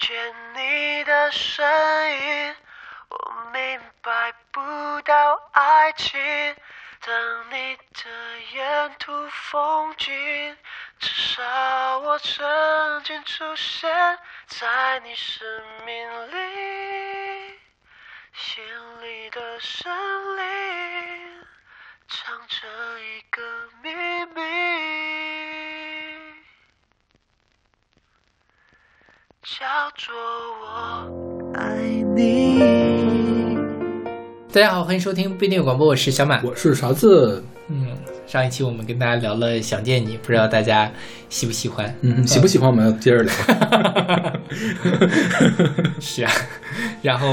见你的身影，我明白不到爱情。当你的沿途风景，至少我曾经出现在你生命里，心里的森林藏着一个秘密，叫做我爱你。大家好，欢迎收听不一定广播，我是小马，我是勺子。上一期我们跟大家聊了想见你，不知道大家喜不喜欢。喜不喜欢我们要接着聊。是啊，然后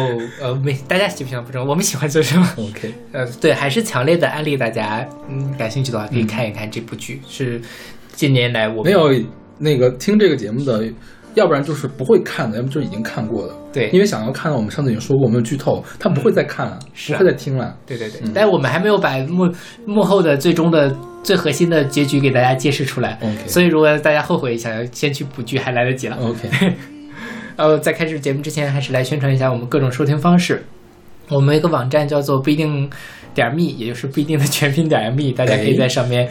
大家喜不喜欢不重要，我们喜欢做什么 OK。对，还是强烈的安利大家，感兴趣的话可以看一看这部剧。是近年来我们没有听这个节目的，要不然就是不会看的，要么就是已经看过的。对，因为想要看的，我们上次已经说过，我们有剧透，他不会再看了，不会再听了。对对对，但我们还没有把幕后的最终的最核心的结局给大家揭示出来。Okay. 所以如果大家后悔想要先去补剧，还来得及了。OK， 在开始节目之前，还是来宣传一下我们各种收听方式。我们有一个网站叫做不一定点 me， 也就是不一定的全拼点 me， 大家可以在上面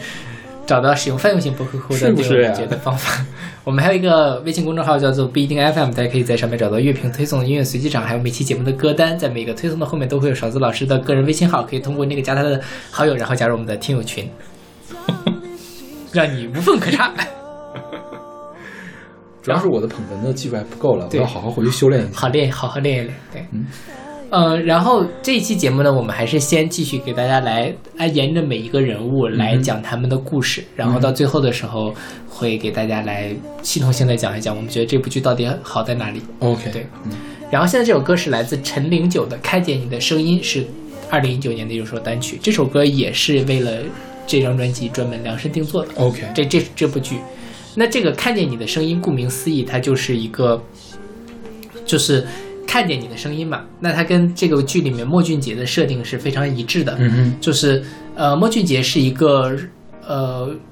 找到使用泛用型博客库的内容解决的方法。我们还有一个微信公众号叫做不一定 FM， 大家可以在上面找到乐评推送、音乐随机场，还有每期节目的歌单。在每个推送的后面都会有勺子老师的个人微信号，可以通过那个加他的好友，然后加入我们的听友群，让你无缝可插。主要是我的捧哏的技术还不够了，我要好好回去修炼一下，好好练一练。对，然后这一期节目呢，我们还是先继续给大家来沿着每一个人物来讲他们的故事，然后到最后的时候会给大家来系统性的讲一讲我们觉得这部剧到底好在哪里。 OK， 对。然后现在这首歌是来自陈零九的《看见你的声音》，是2019年的一首单曲，这首歌也是为了这张专辑专门量身定做的。 OK， 这部剧，那这个《看见你的声音》顾名思义，它就是一个就是看见你的声音嘛，那它跟这个剧里面莫俊杰的设定是非常一致的。就是莫俊杰是一个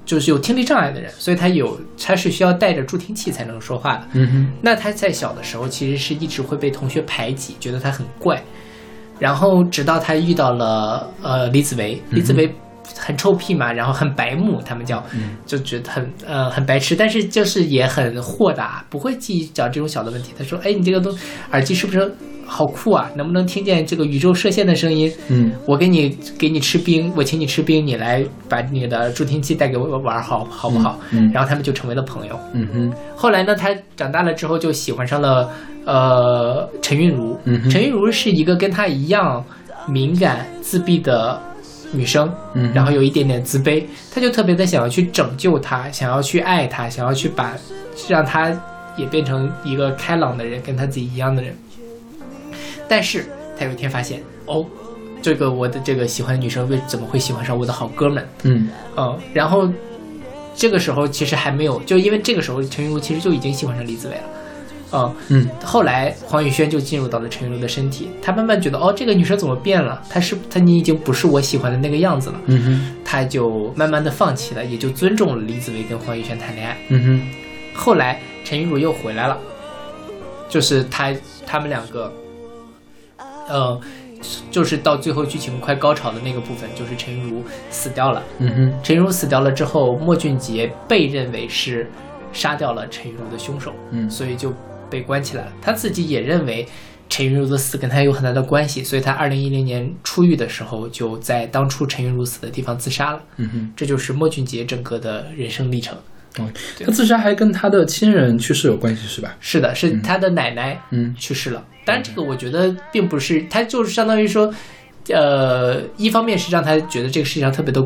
就是有听力障碍的人，所以他是需要带着助听器才能说话的。那他在小的时候其实是一直会被同学排挤，觉得他很怪，然后直到他遇到了李子维很臭屁嘛，然后很白目，他们叫就觉得很白痴，但是就是也很豁达，不会计较这种小的问题。他说：“哎，你这个耳机是不是好酷啊？能不能听见这个宇宙射线的声音？我给你吃冰，我请你吃冰，你来把你的助听器带给我玩，好不好？”然后他们就成为了朋友。后来呢，他长大了之后就喜欢上了陈韵如。陈韵如是一个跟他一样敏感自闭的女生，然后有一点点自卑，她就特别的想要去拯救她，想要去爱她，想要去让她也变成一个开朗的人，跟她自己一样的人。但是她有一天发现，我的这个喜欢的女生怎么会喜欢上我的好哥们？然后这个时候其实还没有，就因为这个时候陈韵如其实就已经喜欢上李子维了。后来黄宇轩就进入到了陈韵如的身体，他慢慢觉得这个女生怎么变了，你已经不是我喜欢的那个样子了。他就慢慢的放弃了，也就尊重了李子维跟黄宇轩谈恋爱。后来陈韵如又回来了，就是他们两个就是到最后剧情快高潮的那个部分，就是陈韵如死掉了。陈韵如死掉了之后，莫俊杰被认为是杀掉了陈韵如的凶手，所以就被关起来了。他自己也认为陈韵如的死跟他有很大的关系，所以他2010年出狱的时候就在当初陈韵如死的地方自杀了。这就是莫俊杰整个的人生历程。他自杀还跟他的亲人去世有关系是吧？是的，是他的奶奶去世了。当然这个我觉得并不是，他就是相当于说一方面是让他觉得这个世界上特别的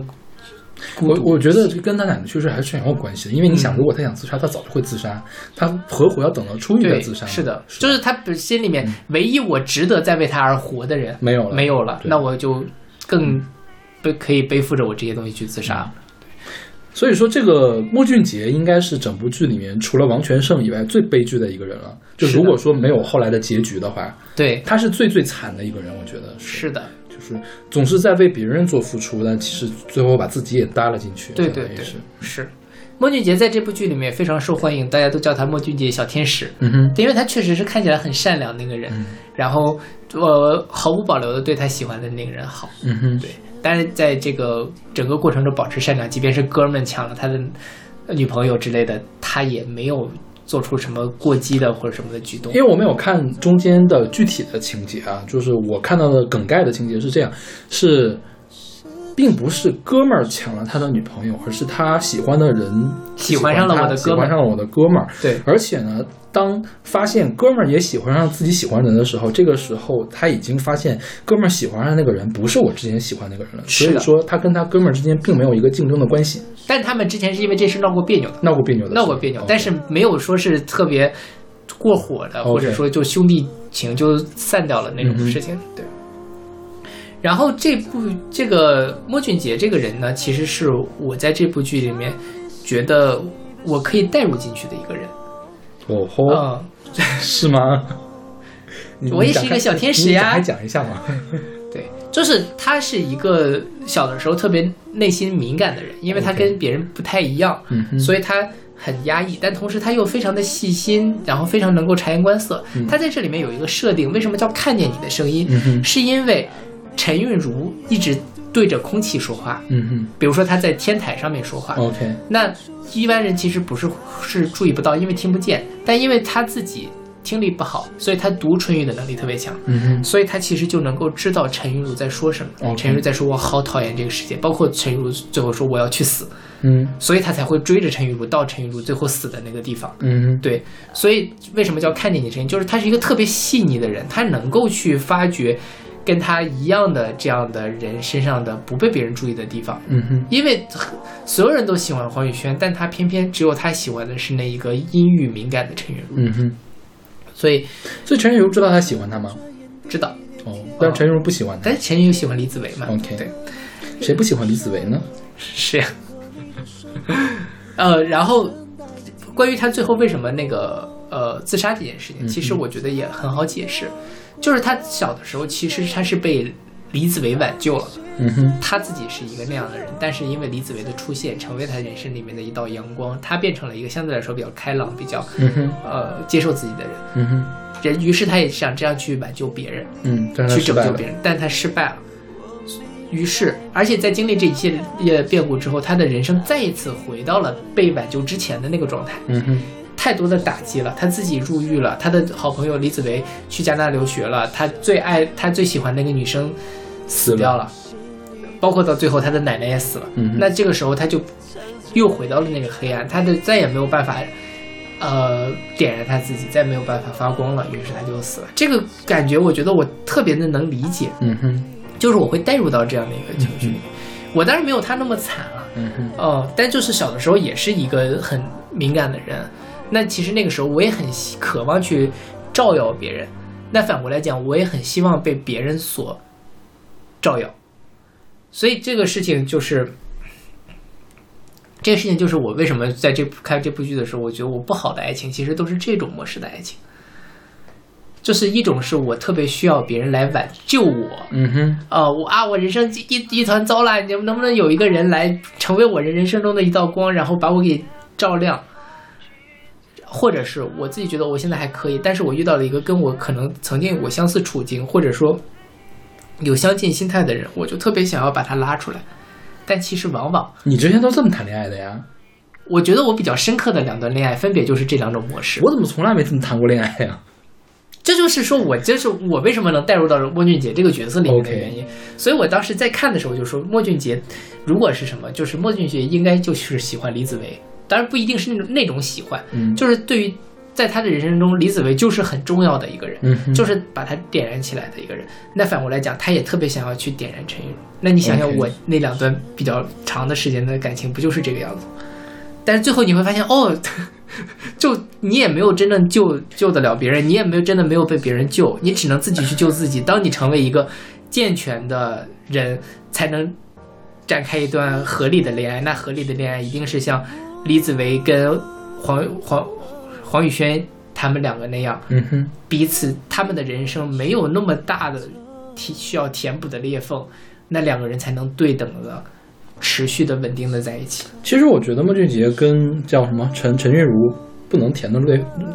我觉得跟他奶奶去世还是很有关系的，因为你想，如果他想自杀，他早就会自杀，他何苦要等到出狱再自杀？是的，就是他心里面唯一我值得再为他而活的人没有了，那我就更可以背负着我这些东西去自杀。所以说，这个莫俊杰应该是整部剧里面除了王全胜以外最悲剧的一个人了。就如果说没有后来的结局的话，对，他是最最惨的一个人，我觉得是的。就是总是在为别人做付出，但其实最后把自己也搭了进去。对对对，是。莫俊杰在这部剧里面非常受欢迎，大家都叫他莫俊杰小天使，因为他确实是看起来很善良那个人，然后毫无保留的对他喜欢的那个人好，对，但是在这个整个过程中保持善良，即便是哥们抢了他的女朋友之类的，他也没有做出什么过激的或者什么的举动。因为我没有看中间的具体的情节啊，就是我看到的梗概的情节是这样，是并不是哥们儿抢了他的女朋友，而是他喜欢的人喜欢上了我的哥们儿。对，而且呢，当发现哥们儿也喜欢上自己喜欢的人的时候，这个时候他已经发现哥们儿喜欢上那个人不是我之前喜欢那个人了，所以说他跟他哥们儿之间并没有一个竞争的关系。但他们之前是因为这事闹过别扭的，但是没有说是特别过火的，或者说就兄弟情就散掉了那种事情，对。然后这个莫俊杰这个人呢，其实是我在这部剧里面觉得我可以带入进去的一个人。哦吼，是吗？我也是一个小天使呀，还讲一下嘛。对，就是他是一个小的时候特别内心敏感的人，因为他跟别人不太一样，所以他很压抑，但同时他又非常的细心，然后非常能够察言观色。他在这里面有一个设定，为什么叫看见你的声音？是因为陈韵如一直对着空气说话，比如说他在天台上面说话，那一般人其实不是注意不到，因为听不见，但因为他自己听力不好，所以他读唇语的能力特别强，所以他其实就能够知道陈韵如在说什么，陈韵如在说我好讨厌这个世界，包括陈韵如最后说我要去死，所以他才会追着陈韵如到陈韵如最后死的那个地方，对，所以为什么叫看见你声音，就是他是一个特别细腻的人，他能够去发掘跟他一样的这样的人身上的不被别人注意的地方，因为所有人都喜欢黄宇轩，但他偏偏只有他喜欢的是那一个阴郁敏感的陈韵如，所以陈韵如知道他喜欢他吗？知道，但陈韵如不喜欢他，但是陈韵如喜欢李子维嘛，对，谁不喜欢李子维呢？是呀，然后关于他最后为什么那个自杀这件事情，其实我觉得也很好解释。就是他小的时候，其实他是被李子维挽救了，他自己是一个那样的人，但是因为李子维的出现，成为他人生里面的一道阳光，他变成了一个相对来说比较开朗、比较接受自己的人，于是他也想这样去挽救别人，去拯救别人，但他失败了。于是，而且在经历这一系列变故之后，他的人生再一次回到了被挽救之前的那个状态。太多的打击了，他自己入狱了，他的好朋友李子维去加拿大留学了，他最喜欢那个女生死掉了，包括到最后他的奶奶也死了，那这个时候他就又回到了那个黑暗，他的再也没有办法点燃他自己，再没有办法发光了，于是他就死了。这个感觉我觉得我特别的能理解，就是我会带入到这样的一个情绪里面，我当然没有他那么惨了，但就是小的时候也是一个很敏感的人，那其实那个时候我也很渴望去照耀别人，那反过来讲我也很希望被别人所照耀，所以这个事情就是我为什么在看这部剧的时候，我觉得我不好的爱情其实都是这种模式的爱情，就是一种是我特别需要别人来挽救我，我人生一团糟了，你们能不能有一个人来成为我人生中的一道光，然后把我给照亮，或者是我自己觉得我现在还可以，但是我遇到了一个跟我可能曾经有相似处境，或者说有相近心态的人，我就特别想要把他拉出来，但其实往往你之前都这么谈恋爱的呀？我觉得我比较深刻的两段恋爱分别就是这两种模式。我怎么从来没这么谈过恋爱呀？这就是说我为什么能带入到莫俊杰这个角色里面的原因，所以我当时在看的时候就说，莫俊杰如果是什么，就是莫俊杰应该就是喜欢李子维，当然不一定是那种喜欢，就是对于在他的人生中，李子维就是很重要的一个人，就是把他点燃起来的一个人。那反过来讲，他也特别想要去点燃陈韵如。那你想想，我那两段比较长的时间的感情不就是这个样子？但是最后你会发现，就你也没有真正救得了别人，你也没有真的没有被别人救，你只能自己去救自己。当你成为一个健全的人，才能展开一段合理的恋爱。那合理的恋爱一定是像李子维跟黄宇轩他们两个那样，彼此他们的人生没有那么大的需要填补的裂缝，那两个人才能对等的持续的稳定的在一起。其实我觉得孟俊杰跟叫什么陈韵如不能填的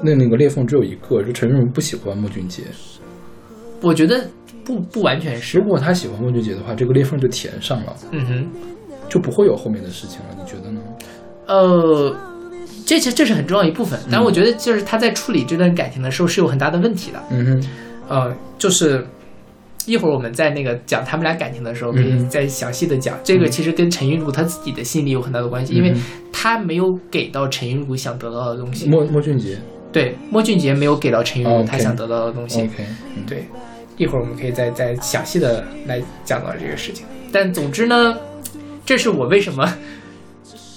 那个裂缝只有一个，就陈韵如不喜欢孟俊杰。我觉得不完全是，如果他喜欢孟俊杰的话，这个裂缝就填上了，嗯哼，就不会有后面的事情了。你觉得呢？这是很重要一部分，但我觉得就是他在处理这段感情的时候是有很大的问题的。嗯哼，就是一会儿我们在那个讲他们俩感情的时候可以再详细的讲，这个其实跟陈韵如她自己的心理有很大的关系，因为她没有给到陈韵如想得到的东西。莫俊杰对，莫俊杰没有给到陈韵如她想得到的东西。okay, 对，一会儿我们可以再详细的来讲到这个事情。但总之呢，这是我为什么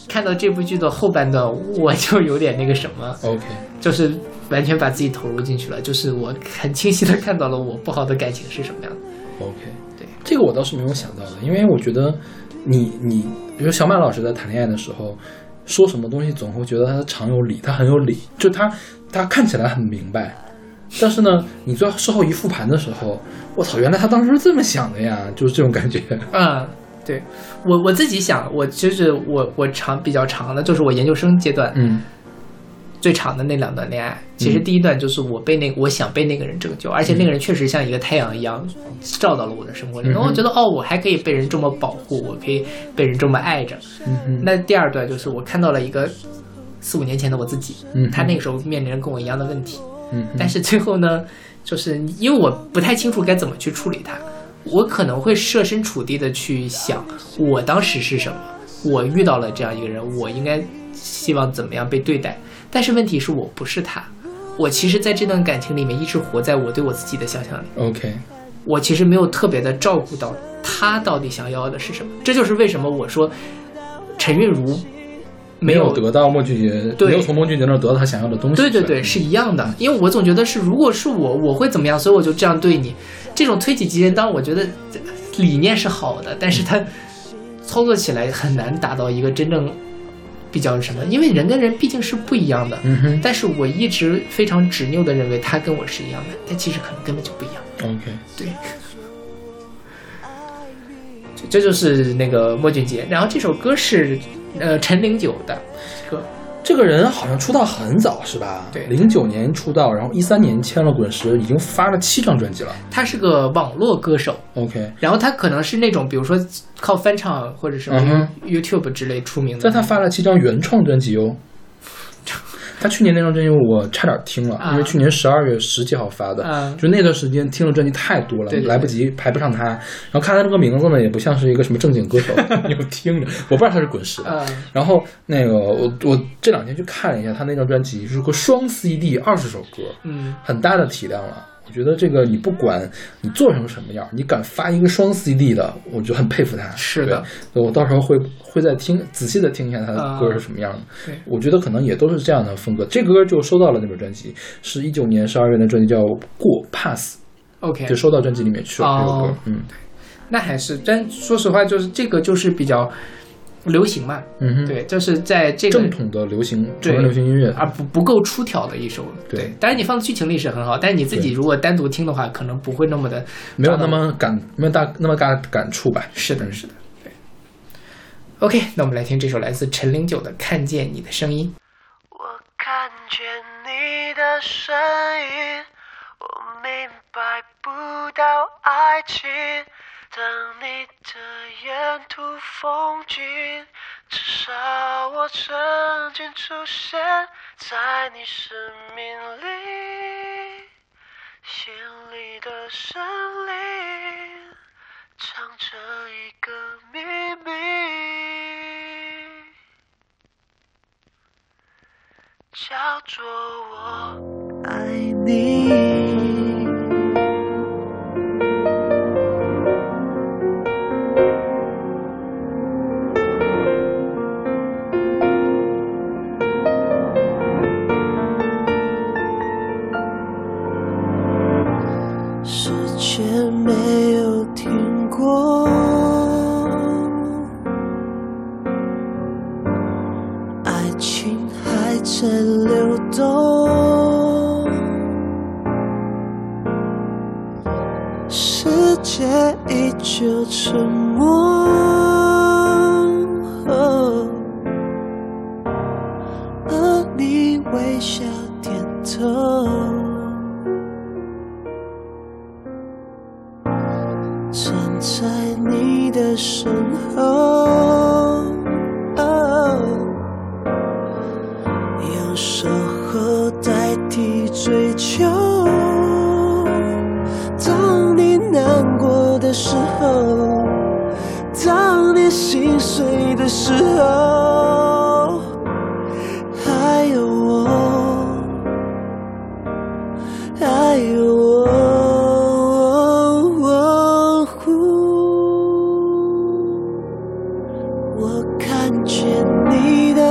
看到这部剧的后半段我就有点那个什么 OK， 就是完全把自己投入进去了，就是我很清晰的看到了我不好的感情是什么样的。 OK， 对，这个我倒是没有想到的，因为我觉得你比如小马老师在谈恋爱的时候说什么东西总会觉得他常有理，他很有理，就他看起来很明白，但是呢你最后事后一复盘的时候，我操，原来他当时是这么想的呀，就是这种感觉。对，我自己想，我就是我比较长的就是我研究生阶段最长的那两段恋爱，其实第一段就是我想被那个人拯救，而且那个人确实像一个太阳一样照到了我的生活里，然后我觉得我还可以被人这么保护，我可以被人这么爱着。那第二段就是我看到了一个4-5年前的我自己，他那个时候面临跟我一样的问题，但是最后呢，就是因为我不太清楚该怎么去处理它，我可能会设身处地的去想我当时是什么，我遇到了这样一个人，我应该希望怎么样被对待，但是问题是我不是他，我其实在这段感情里面一直活在我对我自己的想象里。 OK， 我其实没有特别的照顾到他到底想要的是什么，这就是为什么我说陈韵如没有得到孟俊杰，没有从孟俊杰那儿得到他想要的东西。对，是一样的，因为我总觉得是如果是我会怎么样，所以我就这样对你，这种推己及人，当我觉得理念是好的，但是他操作起来很难达到一个真正比较什么，因为人跟人毕竟是不一样的。但是我一直非常执拗的认为他跟我是一样的，但其实可能根本就不一样。 OK， 对，这就是那个莫俊杰。然后这首歌是陈零九的歌，这个人好像出道很早是吧？对，09年出道，然后13年签了滚石，已经发了7张专辑了。他是个网络歌手 ，OK。然后他可能是那种，比如说靠翻唱或者什么 YouTube 之类出名的。但他发了7张原创专辑哟。他去年那张专辑我差点听了，因为去年12月10几号发的，就那段时间听了专辑太多了，来不及排不上他。然后看他这个名字呢，也不像是一个什么正经歌手，你有听着，我不知道他是滚石的。然后那个我这2天去看了一下他那张专辑，是个双 CD 20首歌，很大的体量了。我觉得这个你不管你做成什么样，你敢发一个双 CD 的，我就很佩服他。是的，我到时候会再仔细的听一下他的歌是什么样的。我觉得可能也都是这样的风格。这个歌就收到了那本专辑，是19年12月的专辑，叫《过 Pass》。OK， 就收到专辑里面去了这个歌。那还是，但说实话，就是这个就是比较流行嘛。对，就是在这个正统的流行音乐啊，不够出挑的一首。对，当然你放在剧情里是很好，但是你自己如果单独听的话，可能不会那么的，没有那么感触吧。是的。对。OK， 那我们来听这首来自陈零九的《看见你的声音》。我看见你的声音，我明白不到爱情。当你的沿途风景，至少我曾经出现在你生命里，心里的森林藏着一个秘密，叫做我爱你。世界依旧沉默，站在你的身后，用守候代替追求。当你难过的时候，当你心碎的时候，还有我，还有我。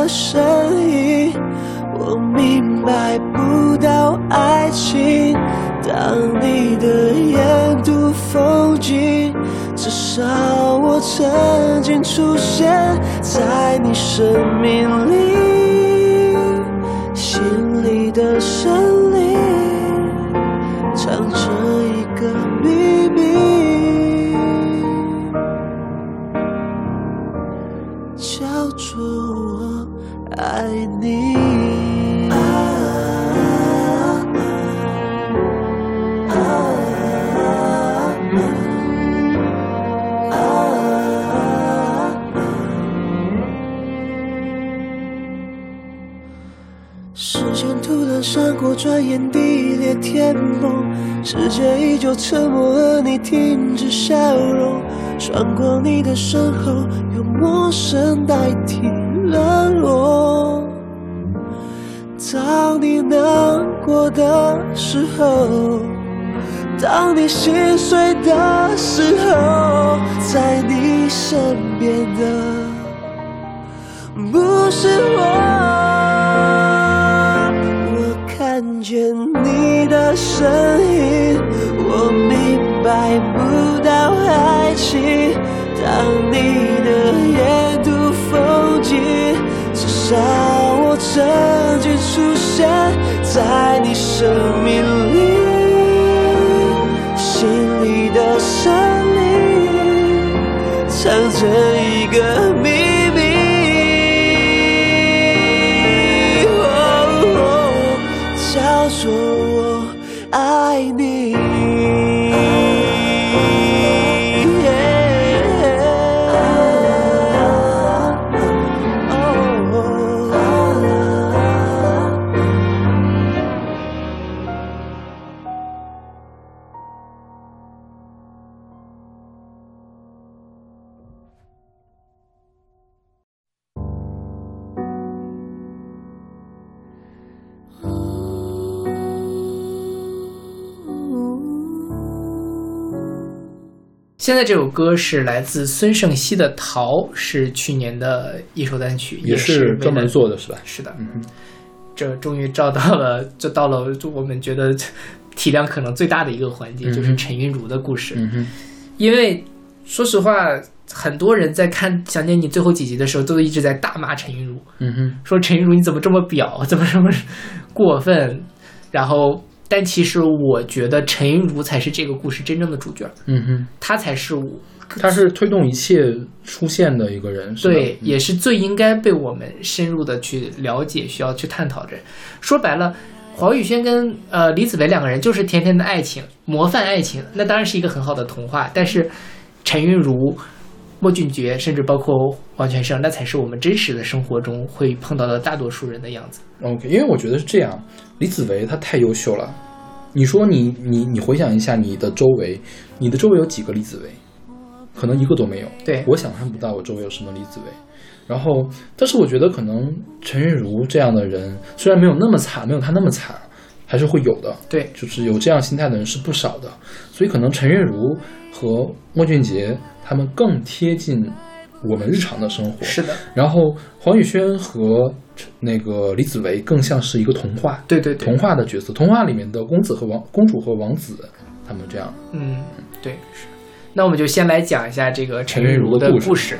身影，我明白不到爱情。当你的眼度风景，至少我曾经出现在你生命里。心里的森林，藏着一个秘密，叫做我。爱你、时间突然闪过，转眼地裂天崩，世界依旧沉默，而你停止笑容。穿过你的身后，用陌生代替冷落。当你难过的时候，当你心碎的时候，在你身边的不是我。我看见你的身影，我明白不到爱情。当你的眼度风景，至少我曾经出现在你生命里。心里的森林，藏着一个秘密，叫做我爱你。现在这首歌是来自孙盛希的《逃》，是去年的一首单曲，也是专门做的，是吧？是的，嗯，这终于照到了，就到了我们觉得体量可能最大的一个环节，就是陈韵如的故事。因为说实话，很多人在看《想念你》最后几集的时候，都一直在大骂陈韵如，说陈韵如你怎么这么婊，怎么这么过分，然后。但其实我觉得陈韵如才是这个故事真正的主角，她才是我，她是推动一切出现的一个人，对，也是最应该被我们深入的去了解、需要去探讨的人。说白了，黄宇轩跟李子维两个人就是甜甜的爱情、模范爱情，那当然是一个很好的童话。但是陈韵如、莫俊杰，甚至包括王全胜，那才是我们真实的生活中会碰到的大多数人的样子。OK， 因为我觉得是这样，李子维他太优秀了。你说你回想一下你的周围有几个李子维？可能一个都没有。对，我想象不到我周围有什么李子维。然后，但是我觉得可能陈韵如这样的人，虽然没有那么惨，没有他那么惨，还是会有的。对，就是有这样心态的人是不少的。所以可能陈韵如和莫俊杰他们更贴近我们日常的生活，是的。然后黄宇轩和那个李子维更像是一个童话，对对对，童话的角色，童话里面的公主和王子，他们这样，嗯，对，是。那我们就先来讲一下这个陈韵如的故事。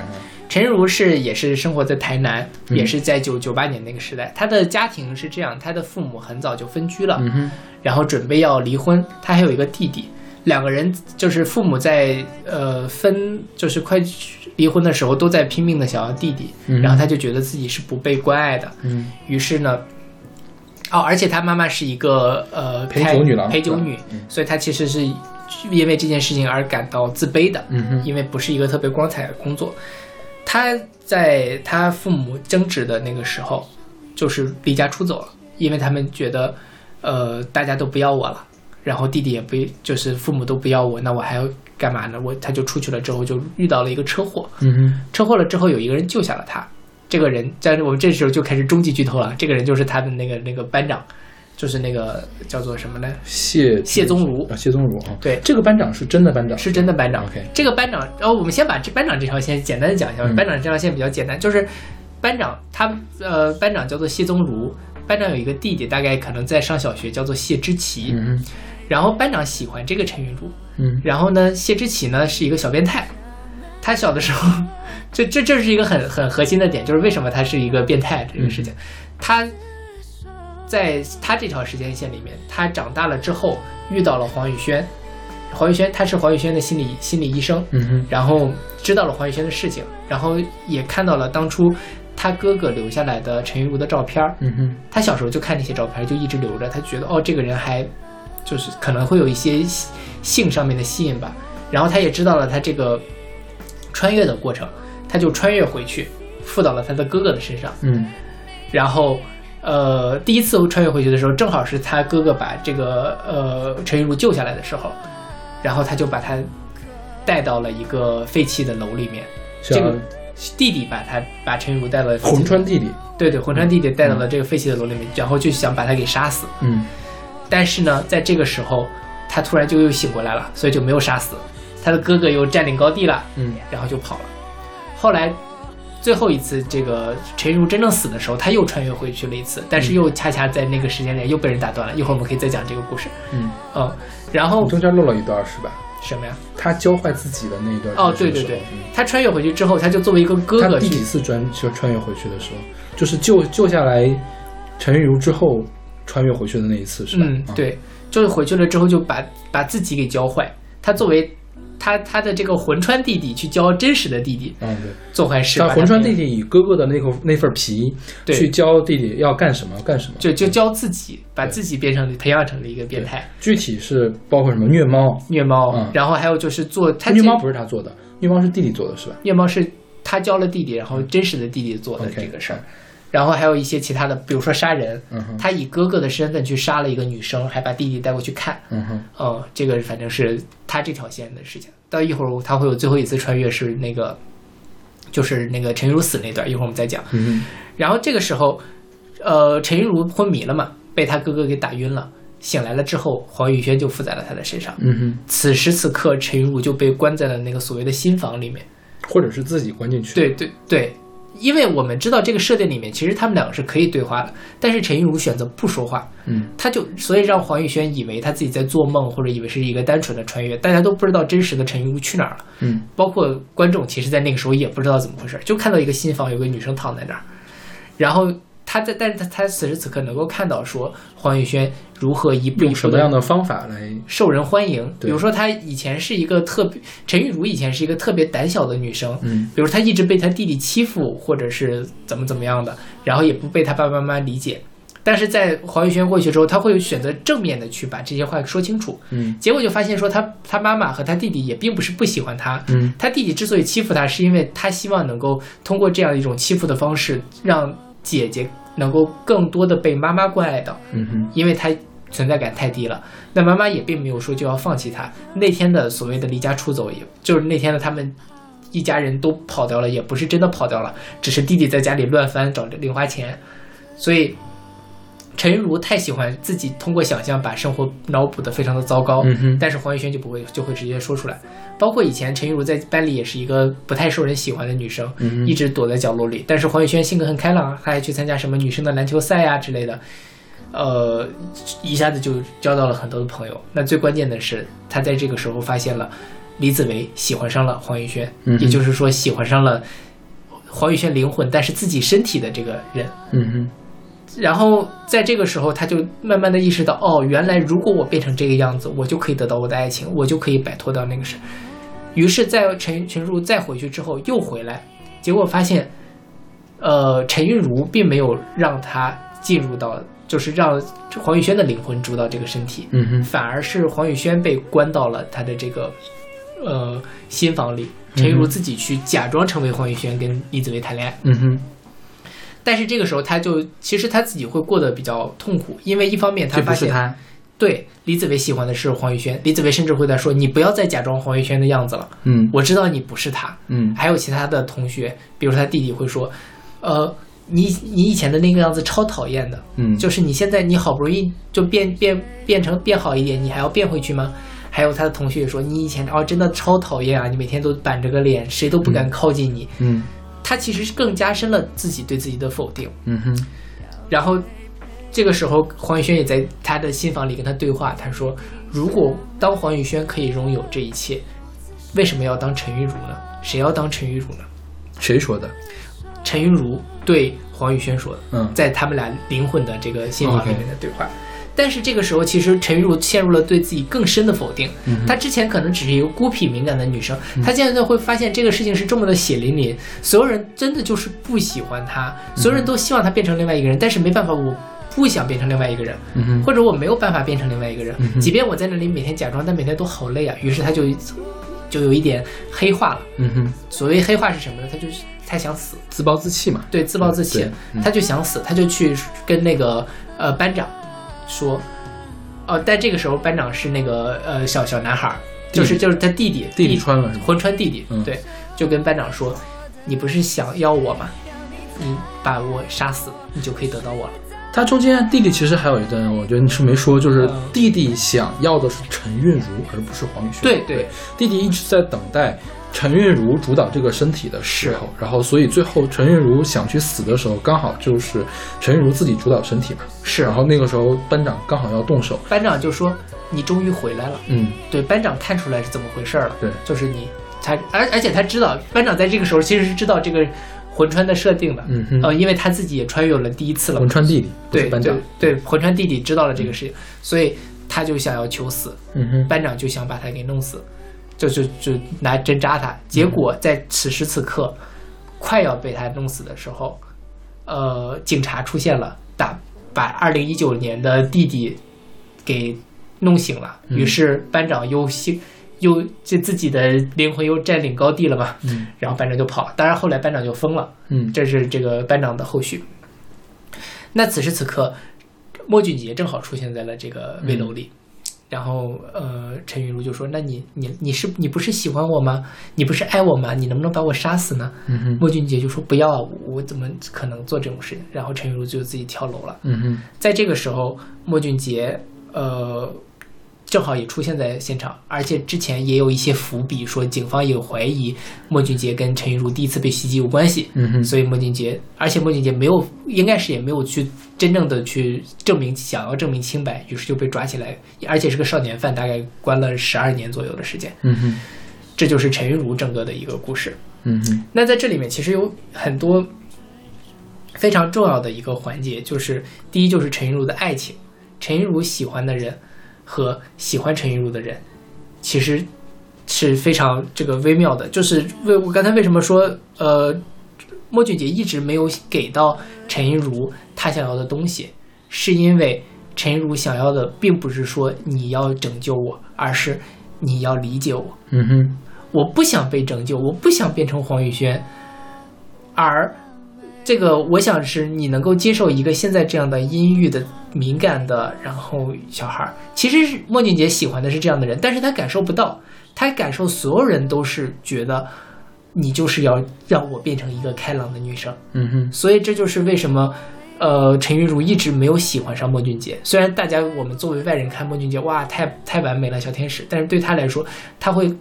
陈韵如也是生活在台南，也是在1998年那个时代。她的家庭是这样，她的父母很早就分居了，然后准备要离婚。她还有一个弟弟。两个人就是父母在就是快离婚的时候都在拼命的想要弟弟，然后他就觉得自己是不被关爱的，于是呢哦，而且她妈妈是一个陪酒女，所以她其实是因为这件事情而感到自卑的，因为不是一个特别光彩的工作。她在她父母争执的那个时候，就是离家出走了，因为他们觉得，大家都不要我了，然后弟弟也不，就是父母都不要我，那我还要干嘛呢？他就出去了之后就遇到了一个车祸，车祸了之后有一个人救下了他。这个人，但是我们这时候就开始终极剧透了。这个人就是他的那个班长，就是那个叫做什么呢？谢宗儒啊，谢宗儒啊，对，这个班长是真的班长，是真的班长。OK， 这个班长，然后我们先把这班长这条线简单的讲一下。班长这条线比较简单，就是班长他班长叫做谢宗儒，班长有一个弟弟，大概可能在上小学，叫做谢之奇。然后班长喜欢这个陈云茹，然后呢，谢之奇呢是一个小变态。他小的时候，这是一个很核心的点，就是为什么他是一个变态这个事情。他在他这条时间线里面，他长大了之后遇到了黄宇轩，他是黄宇轩的心理医生，然后知道了黄宇轩的事情，然后也看到了当初他哥哥留下来的陈云茹的照片，他小时候就看那些照片，就一直留着，他觉得哦，这个人还就是可能会有一些性上面的吸引吧，然后他也知道了他这个穿越的过程，他就穿越回去附到了他的哥哥的身上。然后第一次穿越回去的时候，正好是他哥哥把这个陈玉茹救下来的时候，然后他就把他带到了一个废弃的楼里面。这个弟弟把陈玉茹带到了红川弟弟，对，红川弟弟带到了这个废弃的楼里面，然后就想把他给杀死。但是呢，在这个时候他突然就又醒过来了，所以就没有杀死。他的哥哥又占领高地了，然后就跑了。后来最后一次这个陈如真正死的时候，他又穿越回去了一次，但是又恰恰在那个时间点又被人打断了。一会儿我们可以再讲这个故事。然后中间漏了一段是吧？什么呀？他教坏自己的那一段。哦，对，他穿越回去之后，他就作为一个哥哥。他第几次穿越回去的时候，就是救下来陈如之后穿越回去的那一次是吧？对，就是回去了之后就把自己给教坏。他作为他的这个魂穿弟弟去教真实的弟弟做坏事。魂穿弟弟以哥哥的那份皮去教弟弟要干什么，就教自己，把自己培养成了一个变态。具体是包括什么？虐猫、然后还有就是做他虐猫，不是他做的，虐猫是弟弟做的是吧？虐猫是他教了弟弟，然后真实的弟弟做的这个事儿。然后还有一些其他的，比如说杀人，他以哥哥的身份去杀了一个女生，还把弟弟带过去看。这个反正是他这条线的事情。到一会儿他会有最后一次穿越，是那个就是那个陈玉茹死那段，一会儿我们再讲。然后这个时候陈玉茹昏迷了嘛，被他哥哥给打晕了，醒来了之后黄宇轩就附在了他的身上。此时此刻陈玉茹就被关在了那个所谓的新房里面，或者是自己关进去。对，因为我们知道这个设定里面其实他们两个是可以对话的，但是陈玉茹选择不说话。他就所以让黄宇轩以为他自己在做梦，或者以为是一个单纯的穿越，大家都不知道真实的陈玉茹去哪儿了。包括观众其实在那个时候也不知道怎么回事，就看到一个新房有个女生躺在那儿，然后但是他此时此刻能够看到说黄宇轩如何一步一步用什么样的方法来受人欢迎。比如说他以前是一个陈玉茹以前是一个特别胆小的女生，比如她一直被她弟弟欺负，或者是怎么样的，然后也不被她爸爸妈妈理解。但是在黄宇轩过去之后，他会选择正面的去把这些话说清楚。结果就发现说他妈妈和他弟弟也并不是不喜欢他。他弟弟之所以欺负他，是因为他希望能够通过这样一种欺负的方式让姐姐能够更多的被妈妈关爱到，因为她存在感太低了。那妈妈也并没有说就要放弃她。那天的所谓的离家出走，也就是那天的他们一家人都跑掉了，也不是真的跑掉了，只是弟弟在家里乱翻找零花钱。所以陈玉茹太喜欢自己通过想象把生活脑补得非常的糟糕，但是黄宇轩就会直接说出来。包括以前陈玉茹在班里也是一个不太受人喜欢的女生，一直躲在角落里。但是黄宇轩性格很开朗，他还去参加什么女生的篮球赛啊之类的，一下子就交到了很多的朋友。那最关键的是，他在这个时候发现了李子维喜欢上了黄宇轩，也就是说喜欢上了黄宇轩灵魂，但是自己身体的这个人。然后在这个时候他就慢慢的意识到，哦，原来如果我变成这个样子，我就可以得到我的爱情，我就可以摆脱掉那个事。于是在陈玉茹再回去之后又回来，结果发现陈玉茹并没有让他进入到就是让黄宇轩的灵魂主导这个身体，反而是黄宇轩被关到了他的这个新房里，陈玉如自己去假装成为黄宇轩跟李子维谈恋爱。但是这个时候他就其实他自己会过得比较痛苦，因为一方面他发现他对李子维喜欢的是黄宇轩，李子维甚至会在说你不要再假装黄宇轩的样子了，我知道你不是他。还有其他的同学，比如说他弟弟会说你以前的那个样子超讨厌的，就是你现在你好不容易就变好一点，你还要变回去吗？还有他的同学也说你以前真的超讨厌啊，你每天都板着个脸，谁都不敢靠近你。他其实更加深了自己对自己的否定。然后这个时候黄宇轩也在他的新房里跟他对话，他说如果当黄宇轩可以拥有这一切，为什么要当陈玉如呢？谁要当陈玉如呢？谁说的？陈玉如对黄宇轩说的，在他们俩灵魂的这个新房里面的对话。但是这个时候其实陈玉如陷入了对自己更深的否定，她之前可能只是一个孤僻敏感的女生，她现在会发现这个事情是这么的血淋淋，所有人真的就是不喜欢她，所有人都希望她变成另外一个人，但是没办法，我不想变成另外一个人，或者我没有办法变成另外一个人，即便我在那里每天假装，但每天都好累啊。于是他就有一点黑化了。所谓黑化是什么呢？他想死，自暴自弃嘛。对，自暴自弃，他就想死，他就去跟那个班长说，但这个时候班长是那个小男孩，就是他弟弟穿了魂穿弟弟，对，就跟班长说，你不是想要我吗？你把我杀死，你就可以得到我了。他中间弟弟其实还有一段我觉得你是没说，就是弟弟想要的是陈韵如而不是黄宇轩。对，弟弟一直在等待陈韵如主导这个身体的时候，然后所以最后陈韵如想去死的时候刚好就是陈韵如自己主导身体嘛。然后那个时候班长刚好要动手，班长就说你终于回来了。对，班长看出来是怎么回事了。对，就是你他而且他知道班长在这个时候其实是知道这个魂穿的设定了，因为他自己也穿越了第一次了。魂穿弟弟，对班长，对魂穿弟弟知道了这个事情，所以他就想要求死。班长就想把他给弄死，就拿针扎他。结果在此时此刻，快要被他弄死的时候，警察出现了，把2019年的弟弟给弄醒了。于是班长又这自己的灵魂又占领高地了嘛，然后班长就跑了。当然后来班长就疯了，这是这个班长的后续。那此时此刻，莫俊杰正好出现在了这个危楼里，然后陈韵如就说：“那你不是喜欢我吗？你不是爱我吗？你能不能把我杀死呢？”莫俊杰就说：“不要，我怎么可能做这种事情？”然后陈韵如就自己跳楼了。在这个时候，莫俊杰正好也出现在现场，而且之前也有一些伏笔，说警方也怀疑莫俊杰跟陈韵如第一次被袭击有关系。所以莫俊杰没有，应该是也没有去真正的去想要证明清白，于是就被抓起来，而且是个少年犯，大概关了12年左右的时间。这就是陈韵如整个的一个故事。那在这里面其实有很多非常重要的一个环节，就是第一就是陈韵如的爱情，陈韵如喜欢的人和喜欢陈韵如的人其实是非常这个微妙的。就是我刚才为什么说莫俊杰一直没有给到陈韵如他想要的东西，是因为陈韵如想要的并不是说你要拯救我，而是你要理解我。我不想被拯救，我不想变成黄宇轩，而这个我想是你能够接受一个现在这样的阴郁的敏感的然后小孩。其实莫俊杰喜欢的是这样的人，但是他感受不到，他感受所有人都是觉得你就是要让我变成一个开朗的女生。所以这就是为什么陈韵如一直没有喜欢上莫俊杰。虽然大家我们作为外人看莫俊杰哇太完美了小天使，但是对他来说他会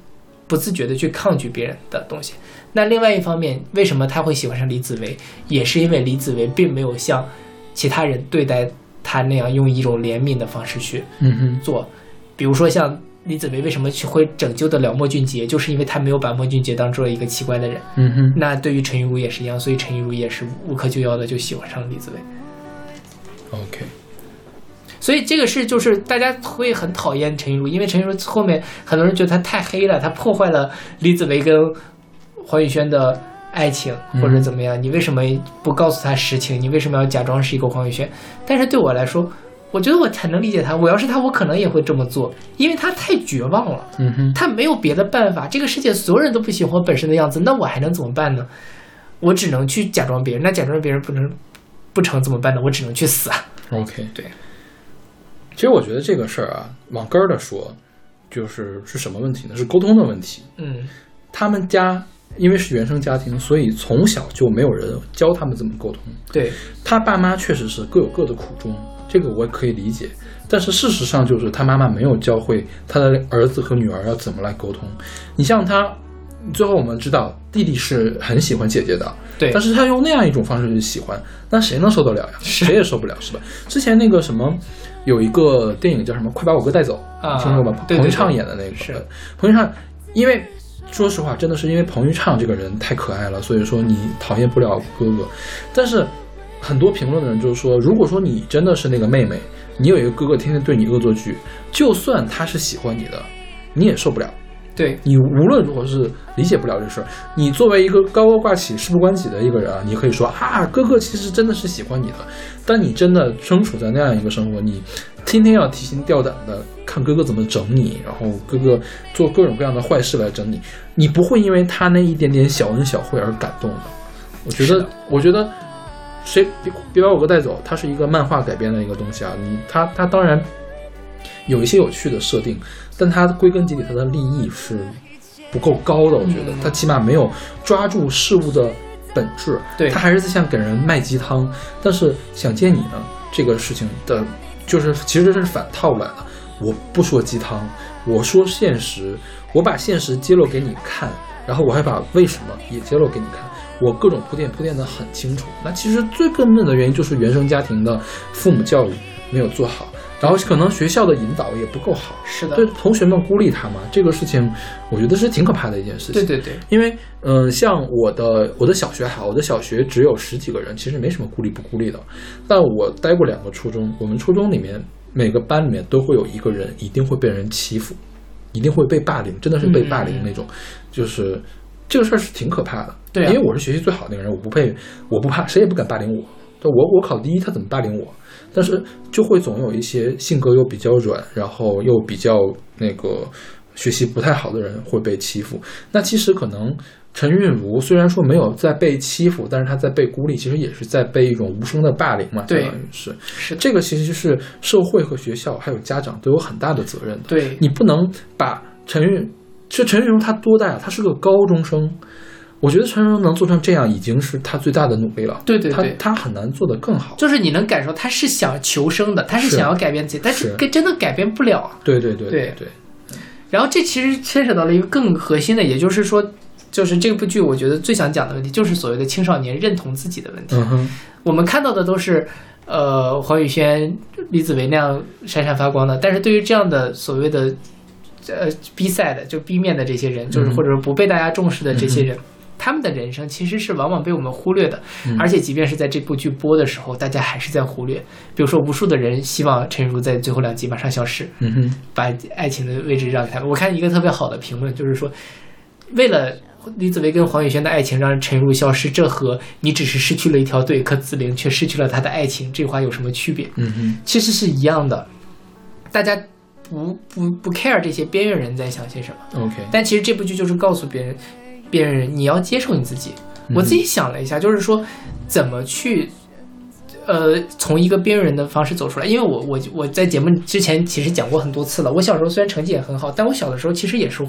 不自觉的去抗拒别人的东西。那另外一方面，为什么他会喜欢上李子维，也是因为李子维并没有像其他人对待他那样用一种怜悯的方式去做。比如说像李子维为什么会拯救得了莫俊杰，就是因为他没有把莫俊杰当做一个奇怪的人。那对于陈韵如也是一样，所以陈韵如也是无可救药的就喜欢上了李子维。OK，所以这个事就是大家会很讨厌陈韵如，因为陈韵如后面很多人觉得她太黑了，她破坏了李子维跟黄宇轩的爱情或者怎么样，你为什么不告诉他实情，你为什么要假装是一个黄宇轩？但是对我来说，我觉得我才能理解他，我要是他我可能也会这么做，因为他太绝望了，他没有别的办法，这个世界所有人都不喜欢我本身的样子，那我还能怎么办呢？我只能去假装别人，那假装别人不成怎么办呢？我只能去死。 OK， 对，其实我觉得这个事儿啊，往根儿的说就是是什么问题呢？是沟通的问题。他们家因为是原生家庭，所以从小就没有人教他们怎么沟通。对，他爸妈确实是各有各的苦衷，这个我可以理解，但是事实上就是他妈妈没有教会他的儿子和女儿要怎么来沟通。你像他最后我们知道弟弟是很喜欢姐姐的，对，但是他用那样一种方式去喜欢，那谁能受得了呀？谁也受不了，是吧？之前那个什么有一个电影叫什么快把我哥带走啊，听说过吗？彭昱畅演的那个，是彭昱畅，因为说实话真的是因为彭昱畅这个人太可爱了，所以说你讨厌不了哥哥。但是很多评论的人就是说，如果说你真的是那个妹妹，你有一个哥哥天天对你恶作剧，就算他是喜欢你的，你也受不了。对，你无论如何是理解不了这事儿。你作为一个高高挂起事不关己的一个人啊，你可以说啊，哥哥其实真的是喜欢你的，但你真的身处在那样一个生活，你天天要提心吊胆的看哥哥怎么整你，然后哥哥做各种各样的坏事来整你，你不会因为他那一点点小恩小惠而感动的。我觉得谁别把我哥带走，它是一个漫画改编的一个东西啊，它当然有一些有趣的设定，但它归根结底它的利益是不够高的，我觉得它起码没有抓住事物的本质，对，它还是像给人卖鸡汤。但是想见你呢这个事情的，就是其实这是反套版的，我不说鸡汤，我说现实，我把现实揭露给你看，然后我还把为什么也揭露给你看，我各种铺垫的很清楚。那其实最根本的原因就是原生家庭的父母教育没有做好，然后可能学校的引导也不够好，是的，对同学们孤立他嘛，这个事情我觉得是挺可怕的一件事情。对对对，因为像我的小学好，我的小学只有十几个人，其实没什么孤立不孤立的。但我待过两个初中，我们初中里面每个班里面都会有一个人一定会被人欺负，一定会被霸凌，真的是被霸凌那种，就是这个事儿是挺可怕的。对、啊，因为我是学习最好的那个人，我不怕，谁也不敢霸凌我。我考第一，他怎么霸凌我？但是就会总有一些性格又比较软，然后又比较那个学习不太好的人会被欺负。那其实可能陈韵如虽然说没有在被欺负，但是她在被孤立，其实也是在被一种无声的霸凌嘛。对，是这个其实就是社会和学校还有家长都有很大的责任的。对，你不能把陈韵如她多大呀？她是个高中生。我觉得陈荣能做成这样已经是他最大的努力了。对对对，他很难做得更好。就是你能感受他是想求生的，他是想要改变自己，但是真的改变不了啊。对对对对对。然后这其实牵扯到了一个更核心的，也就是说，就是这部剧我觉得最想讲的问题，就是所谓的青少年认同自己的问题。我们看到的都是黄宇轩、李子维那样闪闪发光的，但是对于这样的所谓的B 赛的就 B 面的这些人，就是或者说不被大家重视的这些人。他们的人生其实是往往被我们忽略的，而且即便是在这部剧播的时候，大家还是在忽略。比如说，无数的人希望陈韵如在最后2集马上消失，把爱情的位置让给他们。我看一个特别好的评论，就是说，为了李子维跟黄宇轩的爱情让陈韵如消失，这和你只是失去了一条腿，可紫菱却失去了她的爱情，这话有什么区别？其实是一样的，大家。不 care 这些边缘人在想些什么。 OK， 但其实这部剧就是告诉别人你要接受你自己。我自己想了一下，就是说怎么去从一个边缘人的方式走出来。因为我在节目之前其实讲过很多次了，我小时候虽然成绩也很好，但我小的时候其实也是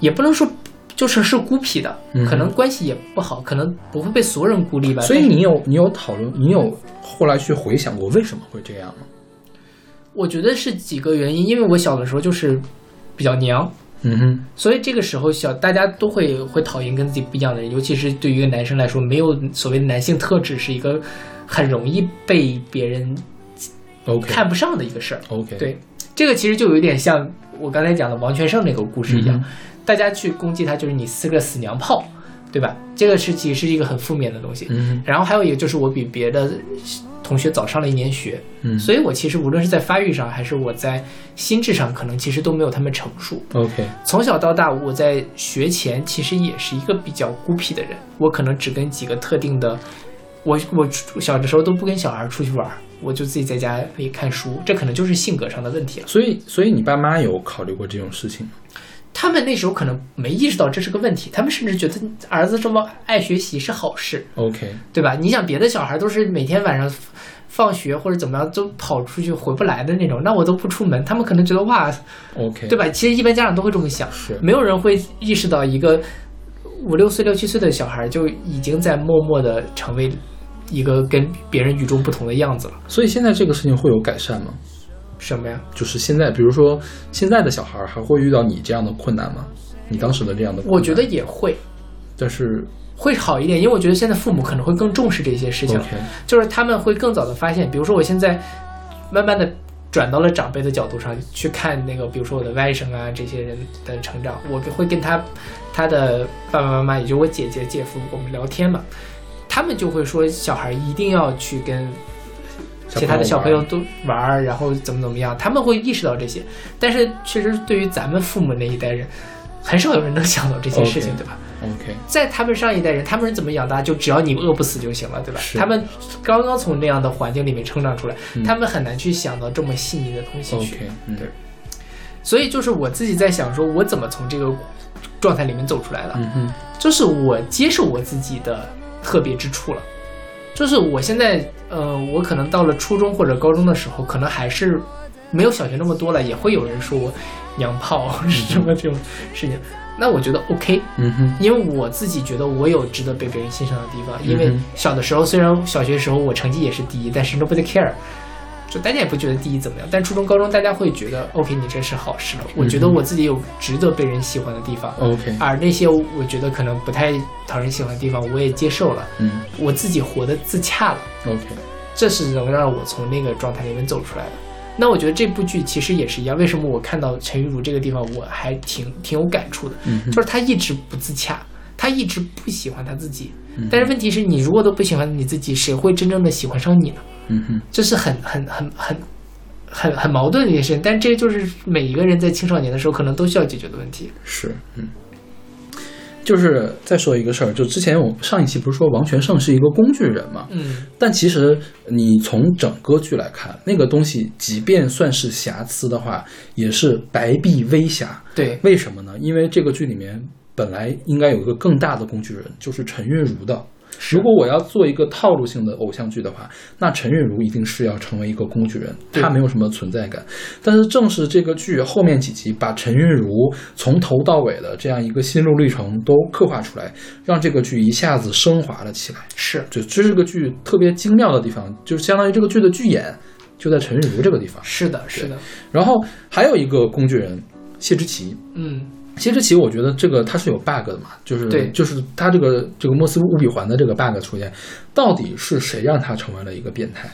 也不能说就是孤僻的，可能关系也不好，可能不会被所有人孤立吧。所以你有讨论，你有后来去回想过为什么会这样吗？我觉得是几个原因，因为我小的时候就是比较娘，所以这个时候大家都会讨厌跟自己不一样的人，尤其是对于一个男生来说，没有所谓的男性特质是一个很容易被别人看不上的一个事儿。Okay. 对，这个其实就有点像我刚才讲的王全胜那个故事一样，大家去攻击他就是你是个死娘炮，对吧？这个是其实是一个很负面的东西。嗯。然后还有一个就是我比别的同学早上了1年学，嗯，所以我其实无论是在发育上还是我在心智上，可能其实都没有他们成熟。OK。从小到大，我在学前其实也是一个比较孤僻的人，我可能只跟几个特定的，我小的时候都不跟小孩出去玩。我就自己在家里看书，这可能就是性格上的问题了。所以你爸妈有考虑过这种事情吗？他们那时候可能没意识到这是个问题，他们甚至觉得儿子这么爱学习是好事。OK， 对吧？你想别的小孩都是每天晚上放学或者怎么样都跑出去回不来的那种，那我都不出门，他们可能觉得哇 ，OK， 对吧？其实一般家长都会这么想，是没有人会意识到一个5、6岁、6、7岁的小孩就已经在默默的成为一个跟别人与众不同的样子了。所以现在这个事情会有改善吗？什么呀？就是现在比如说现在的小孩还会遇到你这样的困难吗？你当时的这样的困难我觉得也会，但是会好一点，因为我觉得现在父母可能会更重视这些事情，就是他们会更早的发现。比如说我现在慢慢的转到了长辈的角度上去看那个，比如说我的外甥啊这些人的成长，我会跟他的爸爸妈妈，也就是我姐姐姐夫，我们聊天嘛，他们就会说小孩一定要去跟其他的小朋友都玩，然后怎么样，他们会意识到这些。但是其实对于咱们父母那一代人，很少有人能想到这些事情， okay, 对吧 ？OK， 在他们上一代人，他们是怎么养大？就只要你饿不死就行了，对吧？他们刚刚从那样的环境里面成长出来，他们很难去想到这么细腻的东西去。Okay, 嗯、对，所以就是我自己在想，说我怎么从这个状态里面走出来了？嗯、就是我接受我自己的特别之处了。就是我现在我可能到了初中或者高中的时候，可能还是没有小学那么多了，也会有人说我娘炮是什么这种事情，那我觉得 OK， 因为我自己觉得我有值得被别人欣赏的地方。因为小的时候，虽然小学时候我成绩也是第一，但是 nobody care， 就大家也不觉得第一怎么样，但初中高中大家会觉得 OK， 你这是好事了。我觉得我自己有值得被人喜欢的地方， OK， 而那些我觉得可能不太讨人喜欢的地方我也接受了，我自己活得自洽了， OK， 这是能让我从那个状态里面走出来的。那我觉得这部剧其实也是一样，为什么我看到陈玉如这个地方我还挺有感触的，就是他一直不自洽，他一直不喜欢他自己，但是问题是你如果都不喜欢你自己，谁会真正的喜欢上你呢？这是很矛盾的一件事情，但这就是每一个人在青少年的时候可能都需要解决的问题。是，就是再说一个事儿，就之前我上一期不是说王全胜是一个工具人嘛，但其实你从整个剧来看，那个东西即便算是瑕疵的话，也是白璧微瑕。对，为什么呢？因为这个剧里面本来应该有一个更大的工具人，就是陈韵如的。如果我要做一个套路性的偶像剧的话，那陈韵如一定是要成为一个工具人，她没有什么存在感。但是正是这个剧后面几集把陈韵如从头到尾的这样一个心路历程都刻画出来，让这个剧一下子升华了起来。是，就这是个剧特别精妙的地方，就相当于这个剧的剧眼就在陈韵如这个地方。是的，是的。然后还有一个工具人谢之奇，谢之奇，我觉得这个它是有 bug 的嘛，就是它这个莫斯科五笔环的这个 bug 出现，到底是谁让他成为了一个变态？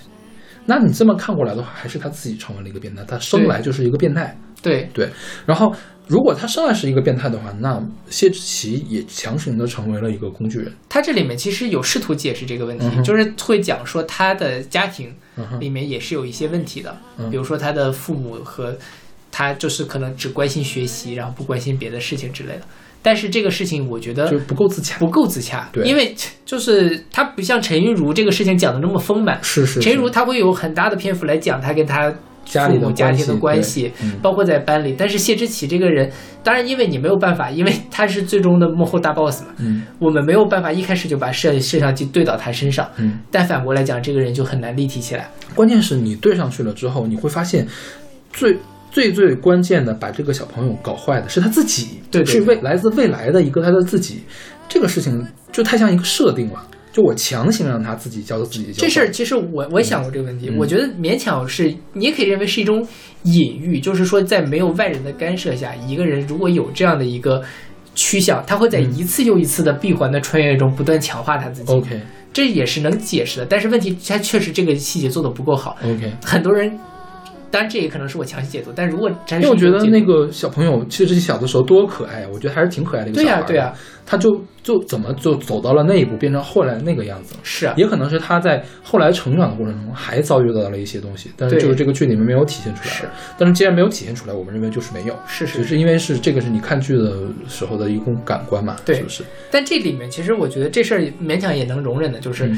那你这么看过来的话，还是他自己成为了一个变态，他生来就是一个变态。对。然后，如果他生来是一个变态的话，那谢之奇也强行的成为了一个工具人。他这里面其实有试图解释这个问题，就是会讲说他的家庭里面也是有一些问题的，比如说他的父母和。他就是可能只关心学习，然后不关心别的事情之类的。但是这个事情我觉得就不够自洽，对，因为就是他不像陈韵如这个事情讲的那么丰满。是。陈韵如他会有很大的篇幅来讲他跟他父母家庭的关系，包括在班里。但是谢之奇这个人，当然因为你没有办法，因为他是最终的幕后大 boss 嘛，我们没有办法一开始就把摄像机对到他身上，但反过来讲，这个人就很难立体起来。关键是你对上去了之后，你会发现最关键的把这个小朋友搞坏的是他自己，对，是来自未来的一个他的自己，这个事情就太像一个设定了，就我强行让他自己教自己。这事儿其实我想过这个问题，我觉得勉强是，你也可以认为是一种隐喻，就是说在没有外人的干涉下，一个人如果有这样的一个趋向，他会在一次又一次的闭环的穿越中不断强化他自己。OK， 这也是能解释的，但是问题他确实这个细节做得不够好。OK， 很多人。当然这也可能是我强行解读，但如果真是因为我觉得那个小朋友其实小的时候多可爱，我觉得还是挺可爱的一个小孩。对啊，他就怎么就走到了那一步，变成后来那个样子。是啊，也可能是他在后来成长的过程中还遭遇到了一些东西，但是就是这个剧里面没有体现出来。是，但是既然没有体现出来，我们认为就是没有。是是，就是因为是这个是你看剧的时候的一种感官嘛。对，是不是？但这里面其实我觉得这事儿勉强也能容忍的，就是。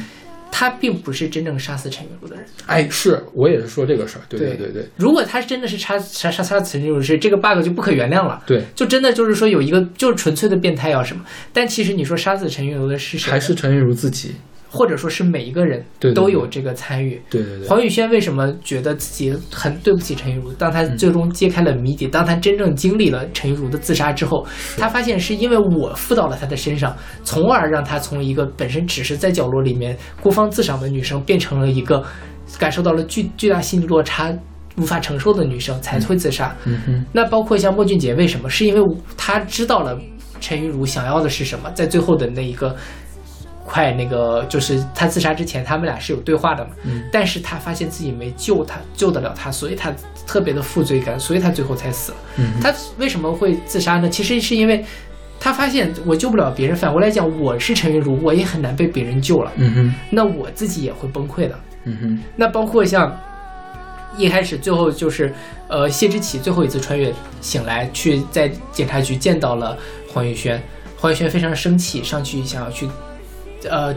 他并不是真正杀死陈玉茹的人。哎，是我也是说这个事儿。对对对 对，如果他真的是杀死陈玉茹，是这个 bug 就不可原谅了。对，就真的就是说有一个就是纯粹的变态要什么，但其实你说杀死陈玉茹的是谁？还是陈玉茹自己，或者说是每一个人都有这个参与。对对 对， 对。黄宇轩为什么觉得自己很对不起陈玉茹？当他最终揭开了谜底，当他真正经历了陈玉茹的自杀之后，他发现是因为我附到了他的身上，从而让他从一个本身只是在角落里面孤芳自赏的女生，变成了一个感受到了巨大心理落差无法承受的女生，才会自杀。那包括像莫俊杰为什么？是因为他知道了陈玉茹想要的是什么，在最后的那一个。快那个就是他自杀之前他们俩是有对话的嘛，但是他发现自己没救得了他，所以他特别的负罪感，所以他最后才死了。他为什么会自杀呢？其实是因为他发现我救不了别人，反过来讲我是陈玉茹，我也很难被别人救了。那我自己也会崩溃的。那包括像一开始最后就是谢之奇最后一次穿越醒来，去在检察局见到了黄宇轩，黄宇轩非常生气，上去想要去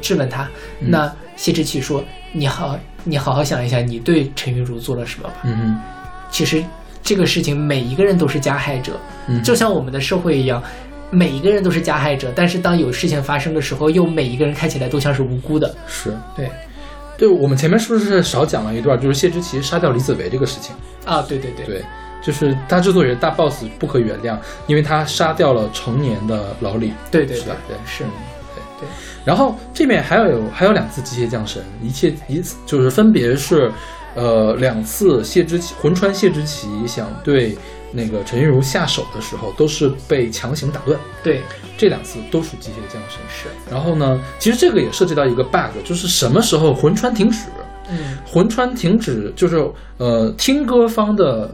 质问他。那谢之奇说：“你好好想一下，你对陈玉茹做了什么吧。”其实这个事情每一个人都是加害者，就像我们的社会一样，每一个人都是加害者。但是当有事情发生的时候，又每一个人看起来都像是无辜的。是，对。对，我们前面是不是少讲了一段，就是谢之奇杀掉李子维这个事情啊？对对对对。就是他之所以是大 boss 不可原谅，因为他杀掉了成年的老李。对对对，是吧？对，是。对，然后这边还有两次机械降神，一次就是分别是，两次魂穿谢之奇想对那个陈玉茹下手的时候，都是被强行打断。对，这两次都属机械降神。是。然后呢，其实这个也涉及到一个 bug， 就是什么时候魂穿停止？魂穿停止就是听歌方的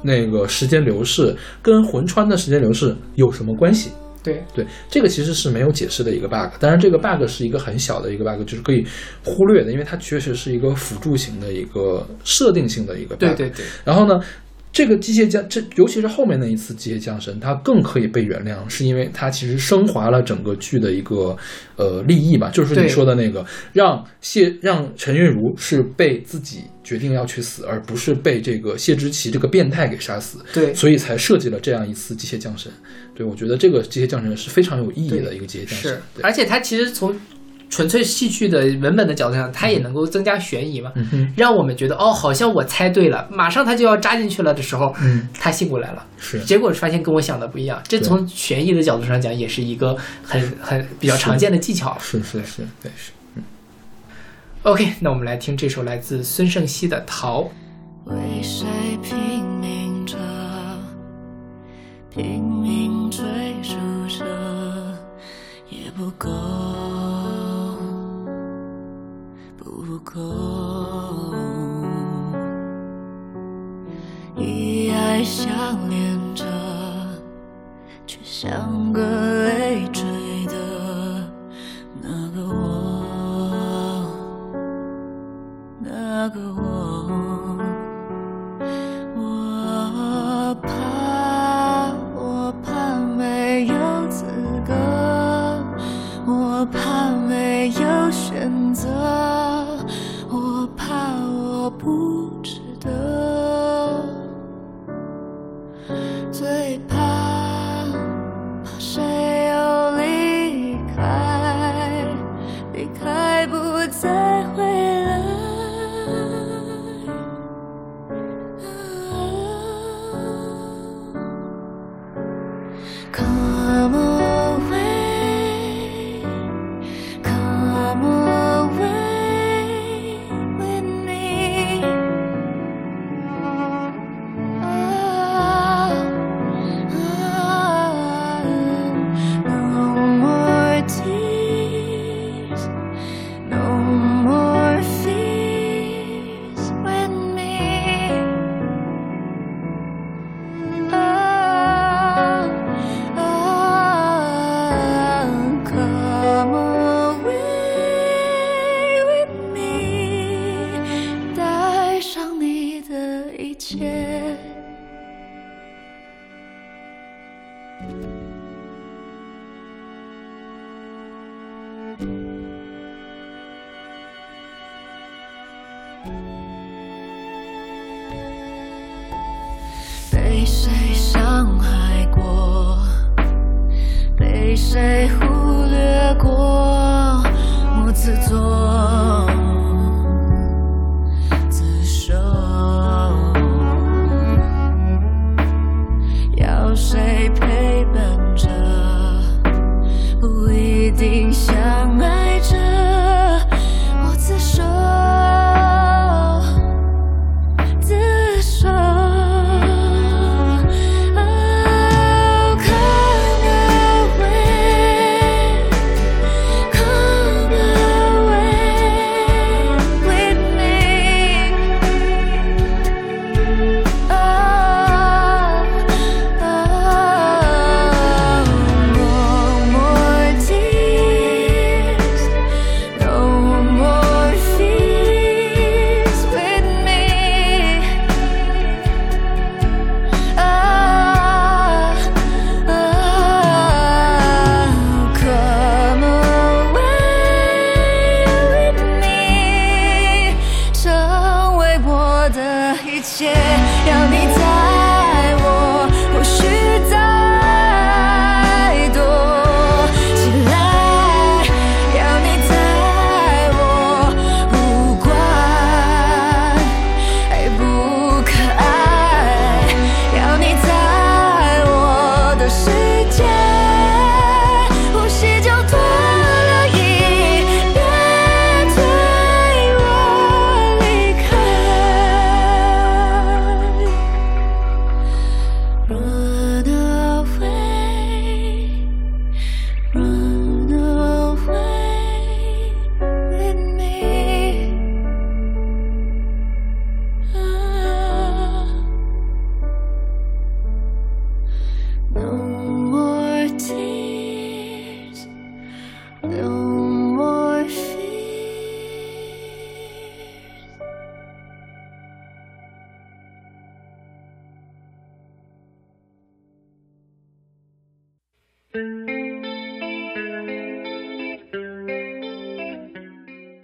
那个时间流逝跟魂穿的时间流逝有什么关系？对对，这个其实是没有解释的一个 bug， 当然这个 bug 是一个很小的一个 bug， 就是可以忽略的，因为它确实是一个辅助型的一个设定性的一个 bug。 对对对。然后呢，这个机械降这尤其是后面那一次机械降神，它更可以被原谅，是因为它其实升华了整个剧的一个利益吧，就是你说的那个让陈韵如是被自己决定要去死，而不是被这个谢之奇这个变态给杀死。对，所以才设计了这样一次机械降神。对，我觉得这个机械降神是非常有意义的一个机械降神。是，而且它其实从纯粹戏剧的文本的角度上，它也能够增加悬疑嘛，让我们觉得哦，好像我猜对了，马上他就要扎进去了的时候，他醒过来了，是，结果发现跟我想的不一样。这从悬疑的角度上讲，也是一个很比较常见的技巧。是是是，对是。OK， 那我们来听这首来自孙盛希的《逃》。为谁拼命着，拼命追逐着，也不够。不够，以爱相连着，却像个累赘的那个我，那个我怕，我怕没有资格，我怕没有选择。我不值得，最怕谁？被谁伤害过，被谁忽略过，我自作自受，要谁陪伴着，不一定相爱着，我自受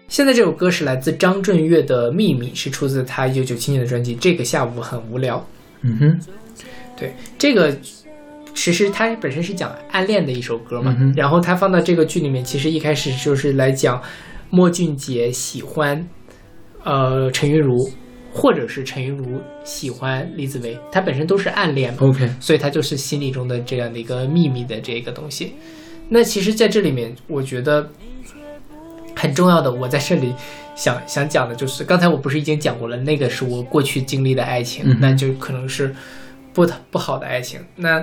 现在这首歌是来自张震岳的《秘密》，是出自他1997年的专辑《这个下午很无聊》。嗯哼，对，这个其实它本身是讲暗恋的一首歌嘛，嗯，然后它放到这个剧里面，其实一开始就是来讲莫俊杰喜欢陈韵如，或者是陈韵如喜欢李子维，它本身都是暗恋嘛， okay. 所以它就是心理中的这样的一个秘密的这个东西。那其实在这里面我觉得很重要的，我在这里想讲的就是，刚才我不是已经讲过了，那个是我过去经历的爱情，那就可能是不好的爱情。那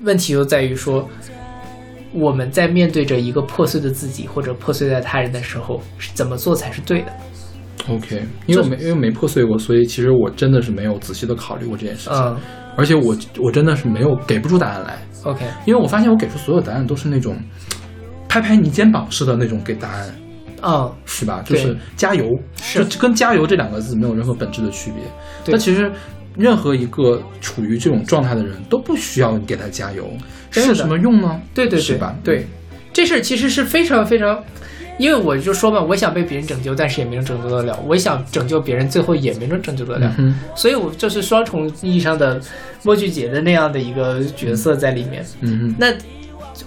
问题就在于说，我们在面对着一个破碎的自己或者破碎的他人的时候，是怎么做才是对的 ？OK， 因为没破碎过，所以其实我真的是没有仔细的考虑过这件事情，而且我真的是没有给不出答案来。OK， 因为我发现我给出所有答案都是那种拍拍你肩膀似的那种给答案，嗯，是吧？就是加油，是跟加油这两个字没有任何本质的区别。但其实任何一个处于这种状态的人都不需要你给他加油，这有什么用呢？对对对，是吧？对，这事其实是非常非常，因为我就说嘛，我想被别人拯救，但是也没人拯救得了；我想拯救别人，最后也没人拯救得了。嗯，所以我就是双重意义上的莫俊杰的那样的一个角色在里面。嗯，那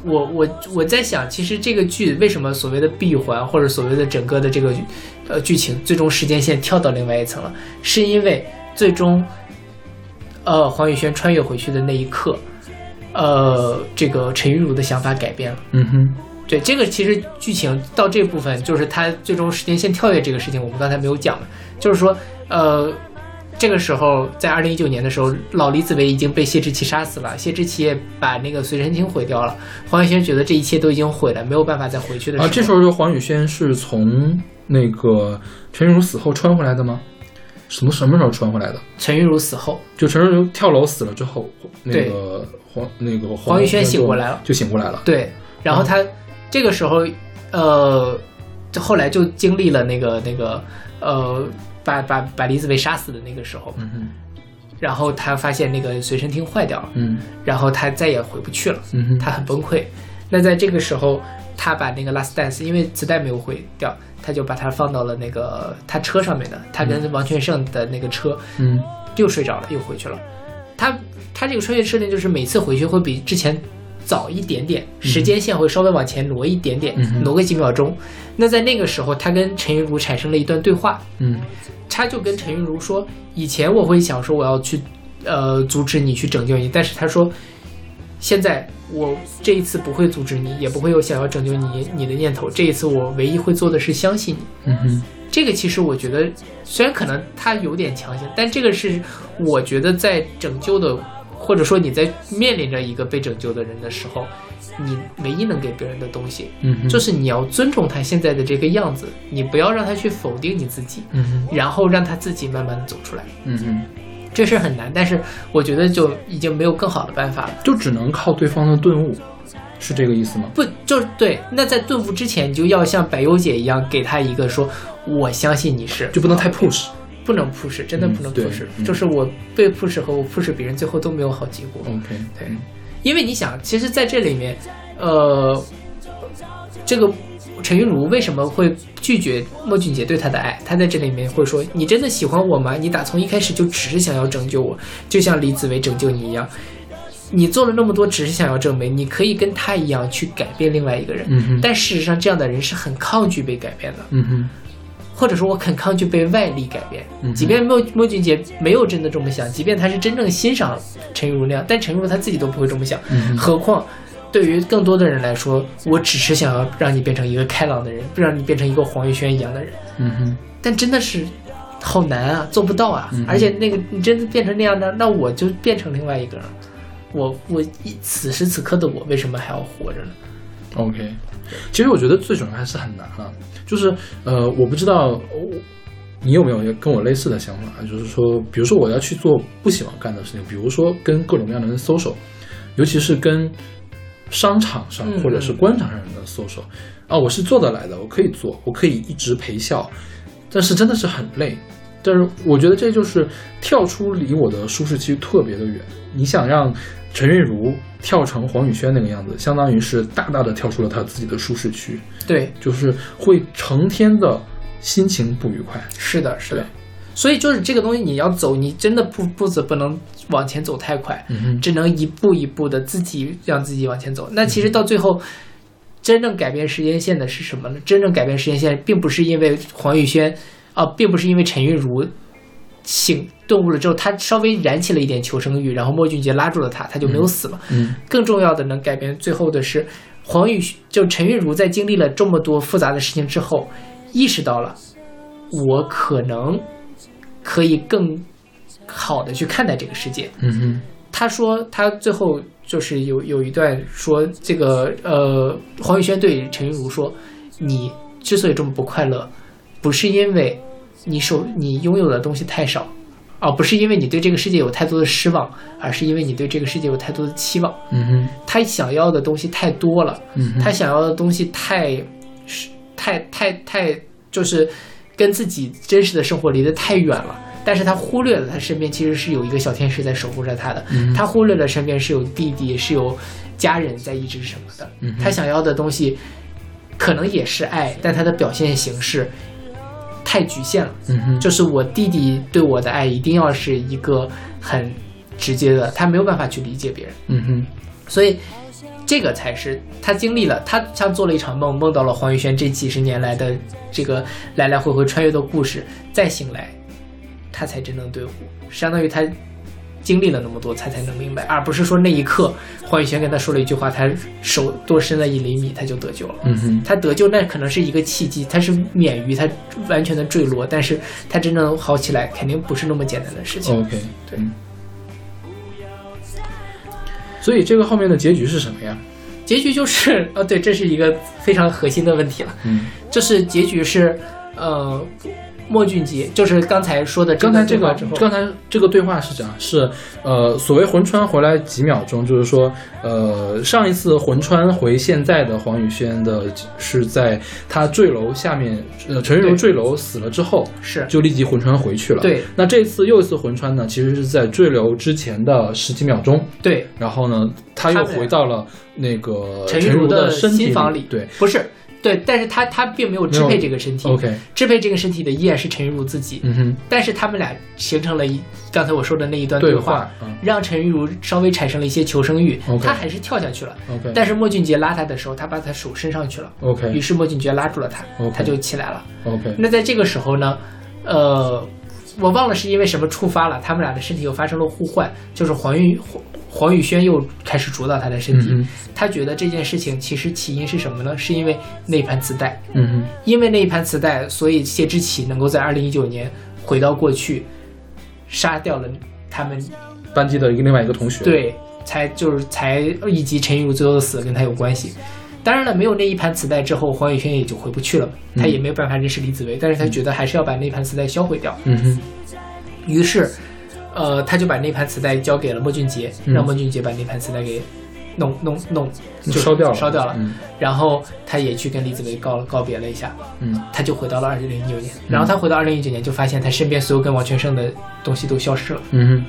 我在想，其实这个剧为什么所谓的闭环或者所谓的整个的这个剧情最终时间线跳到另外一层了，是因为最终黄宇轩穿越回去的那一刻，这个陈韵如的想法改变了。嗯哼，对，这个其实剧情到这部分就是他最终时间线跳跃这个事情，我们刚才没有讲了，就是说这个时候，在2019年的时候，老李子维已经被谢之奇杀死了，谢之奇也把那个随身听毁掉了。黄宇轩觉得这一切都已经毁了，没有办法再回去的时候。啊，这时候黄宇轩是从那个陈韵如死后穿回来的吗？什么时候穿回来的？陈韵如死后，就陈韵如跳楼死了之后，黄宇轩醒过来了，就醒过来了。对，然后他这个时候，后来就经历了那个把李子维杀死的那个时候，然后他发现那个随身听坏掉了，嗯，然后他再也回不去了，嗯，他很崩溃。那在这个时候他把那个 Last Dance 因为磁带没有毁掉，他就把它放到了那个他车上面的，他跟王全胜的那个车，嗯，又睡着了，又回去了。他这个穿越设定就是每次回去会比之前早一点点，时间线会稍微往前挪一点点，挪个几秒钟。那在那个时候他跟陈韵如产生了一段对话，嗯，他就跟陈韵如说，以前我会想说我要去阻止你，去拯救你，但是他说现在我这一次不会阻止你，也不会有想要拯救你的念头，这一次我唯一会做的是相信你。嗯哼，这个其实我觉得虽然可能他有点强行，但这个是我觉得在拯救的，或者说你在面临着一个被拯救的人的时候，你唯一能给别人的东西，嗯，就是你要尊重他现在的这个样子，你不要让他去否定你自己，嗯，然后让他自己慢慢的走出来。嗯嗯，这事很难，但是我觉得就已经没有更好的办法了，就只能靠对方的顿悟，是这个意思吗？不，就是对。那在顿悟之前，你就要像白优姐一样，给他一个说，我相信你是，就不能太 push， 不能 push， 真的不能 push，嗯，就是我被 push 和我 push 别人，最后都没有好结果。OK， 对，因为你想，其实在这里面，这个陈韵如为什么会拒绝莫俊杰对她的爱？她在这里面会说：“你真的喜欢我吗？你打从一开始就只是想要拯救我，就像李子维拯救你一样。”你做了那么多只是想要证明你可以跟他一样去改变另外一个人，嗯，但事实上这样的人是很抗拒被改变的，嗯，或者说我很抗拒被外力改变，嗯，即便莫俊杰没有真的这么想，即便他是真正欣赏陈韵如那样，但陈韵如他自己都不会这么想，嗯，何况对于更多的人来说，我只是想要让你变成一个开朗的人，不让你变成一个黄玉轩一样的人，嗯，但真的是好难啊，做不到啊，嗯，而且那个你真的变成那样的，那我就变成另外一个人，我此时此刻的我为什么还要活着呢？ OK， 其实我觉得最主要还是很难啊，就是我不知道你有没有跟我类似的想法，就是说比如说我要去做不喜欢干的事情，比如说跟各种各样的人 social， 尤其是跟商场上或者是官场上的 social，啊，我是做得来的，我可以做，我可以一直陪笑，但是真的是很累，但是我觉得这就是跳出离我的舒适区特别的远。你想让陈韵如跳成黄宇轩那个样子，相当于是大大的跳出了他自己的舒适区，对，就是会成天的心情不愉快。是的，是的。所以就是这个东西你要走，你真的步子不能往前走太快，嗯，只能一步一步的自己让自己往前走。那其实到最后，嗯，真正改变时间线的是什么呢？真正改变时间线并不是因为黄宇轩啊，并不是因为陈韵如顿悟了之后，他稍微燃起了一点求生欲，然后莫俊杰拉住了他，他就没有死了。嗯，更重要的能改变最后的是陈韵如在经历了这么多复杂的事情之后，意识到了我可能可以更好的去看待这个世界。嗯哼，他说他最后就是有一段说这个黄宇轩对陈韵如说，你之所以这么不快乐，不是因为你拥有的东西太少，不是因为你对这个世界有太多的失望，而是因为你对这个世界有太多的期望。嗯哼，他想要的东西太多了，嗯，他想要的东西太就是跟自己真实的生活离得太远了。但是他忽略了他身边其实是有一个小天使在守护着他的，嗯，他忽略了身边是有弟弟，是有家人在一直什么的，嗯，他想要的东西可能也是爱，但他的表现形式太局限了，嗯，就是我弟弟对我的爱一定要是一个很直接的，他没有办法去理解别人，嗯哼，所以这个才是他经历了，他像做了一场梦，梦到了黄宇轩这几十年来的这个来来回回穿越的故事，再醒来，他才真正对悟，相当于他经历了那么多，他才能明白，而不是说那一刻黄宇轩跟他说了一句话，他手多伸了1厘米，他就得救了。嗯哼，他得救那可能是一个契机，他是免于他完全的坠落，但是他真正好起来肯定不是那么简单的事情。 OK， 对，嗯，所以这个后面的结局是什么呀？结局就是对，这是一个非常核心的问题了。嗯，就是结局是莫俊杰，就是刚才说的刚才这个对话是这样，是所谓魂穿回来几秒钟，就是说上一次魂穿回现在的黄宇轩的是在他坠楼下面，陈韵如坠楼死了之后，是就立即魂穿回去了。对，那这次又一次魂穿呢，其实是在坠楼之前的十几秒钟。对，然后呢他又回到了那个陈韵如的身体里。对，不是。对，但是他并没有支配这个身体， okay， 支配这个身体的依然是陈韵如自己，嗯哼，但是他们俩形成了刚才我说的那一段对话、嗯，让陈韵如稍微产生了一些求生欲，okay， 他还是跳下去了，okay， 但是莫俊杰拉他的时候他把他手伸上去了，okay， 于是莫俊杰拉住了他，okay， 他就起来了，okay， 那在这个时候呢我忘了是因为什么触发了他们俩的身体又发生了互换，就是黄宇轩又开始主导他的身体，嗯，他觉得这件事情其实起因是什么呢？是因为那一盘磁带，嗯，因为那一盘磁带，所以谢之启能够在2019年回到过去，杀掉了他们班级的另外一个同学，对，才以及陈韵如最后的死跟他有关系。当然了，没有那一盘磁带之后，黄宇轩也就回不去了，他也没有办法认识李子维，但是他觉得还是要把那盘磁带销毁掉，嗯哼，于是。他就把那盘磁带交给了莫俊杰，让莫俊杰把那盘磁带给弄烧掉了、嗯，然后他也去跟李子维告别了一下，嗯，他就回到了2009年，嗯，然后他回到2019年就发现他身边所有跟王全胜的东西都消失了，嗯哼，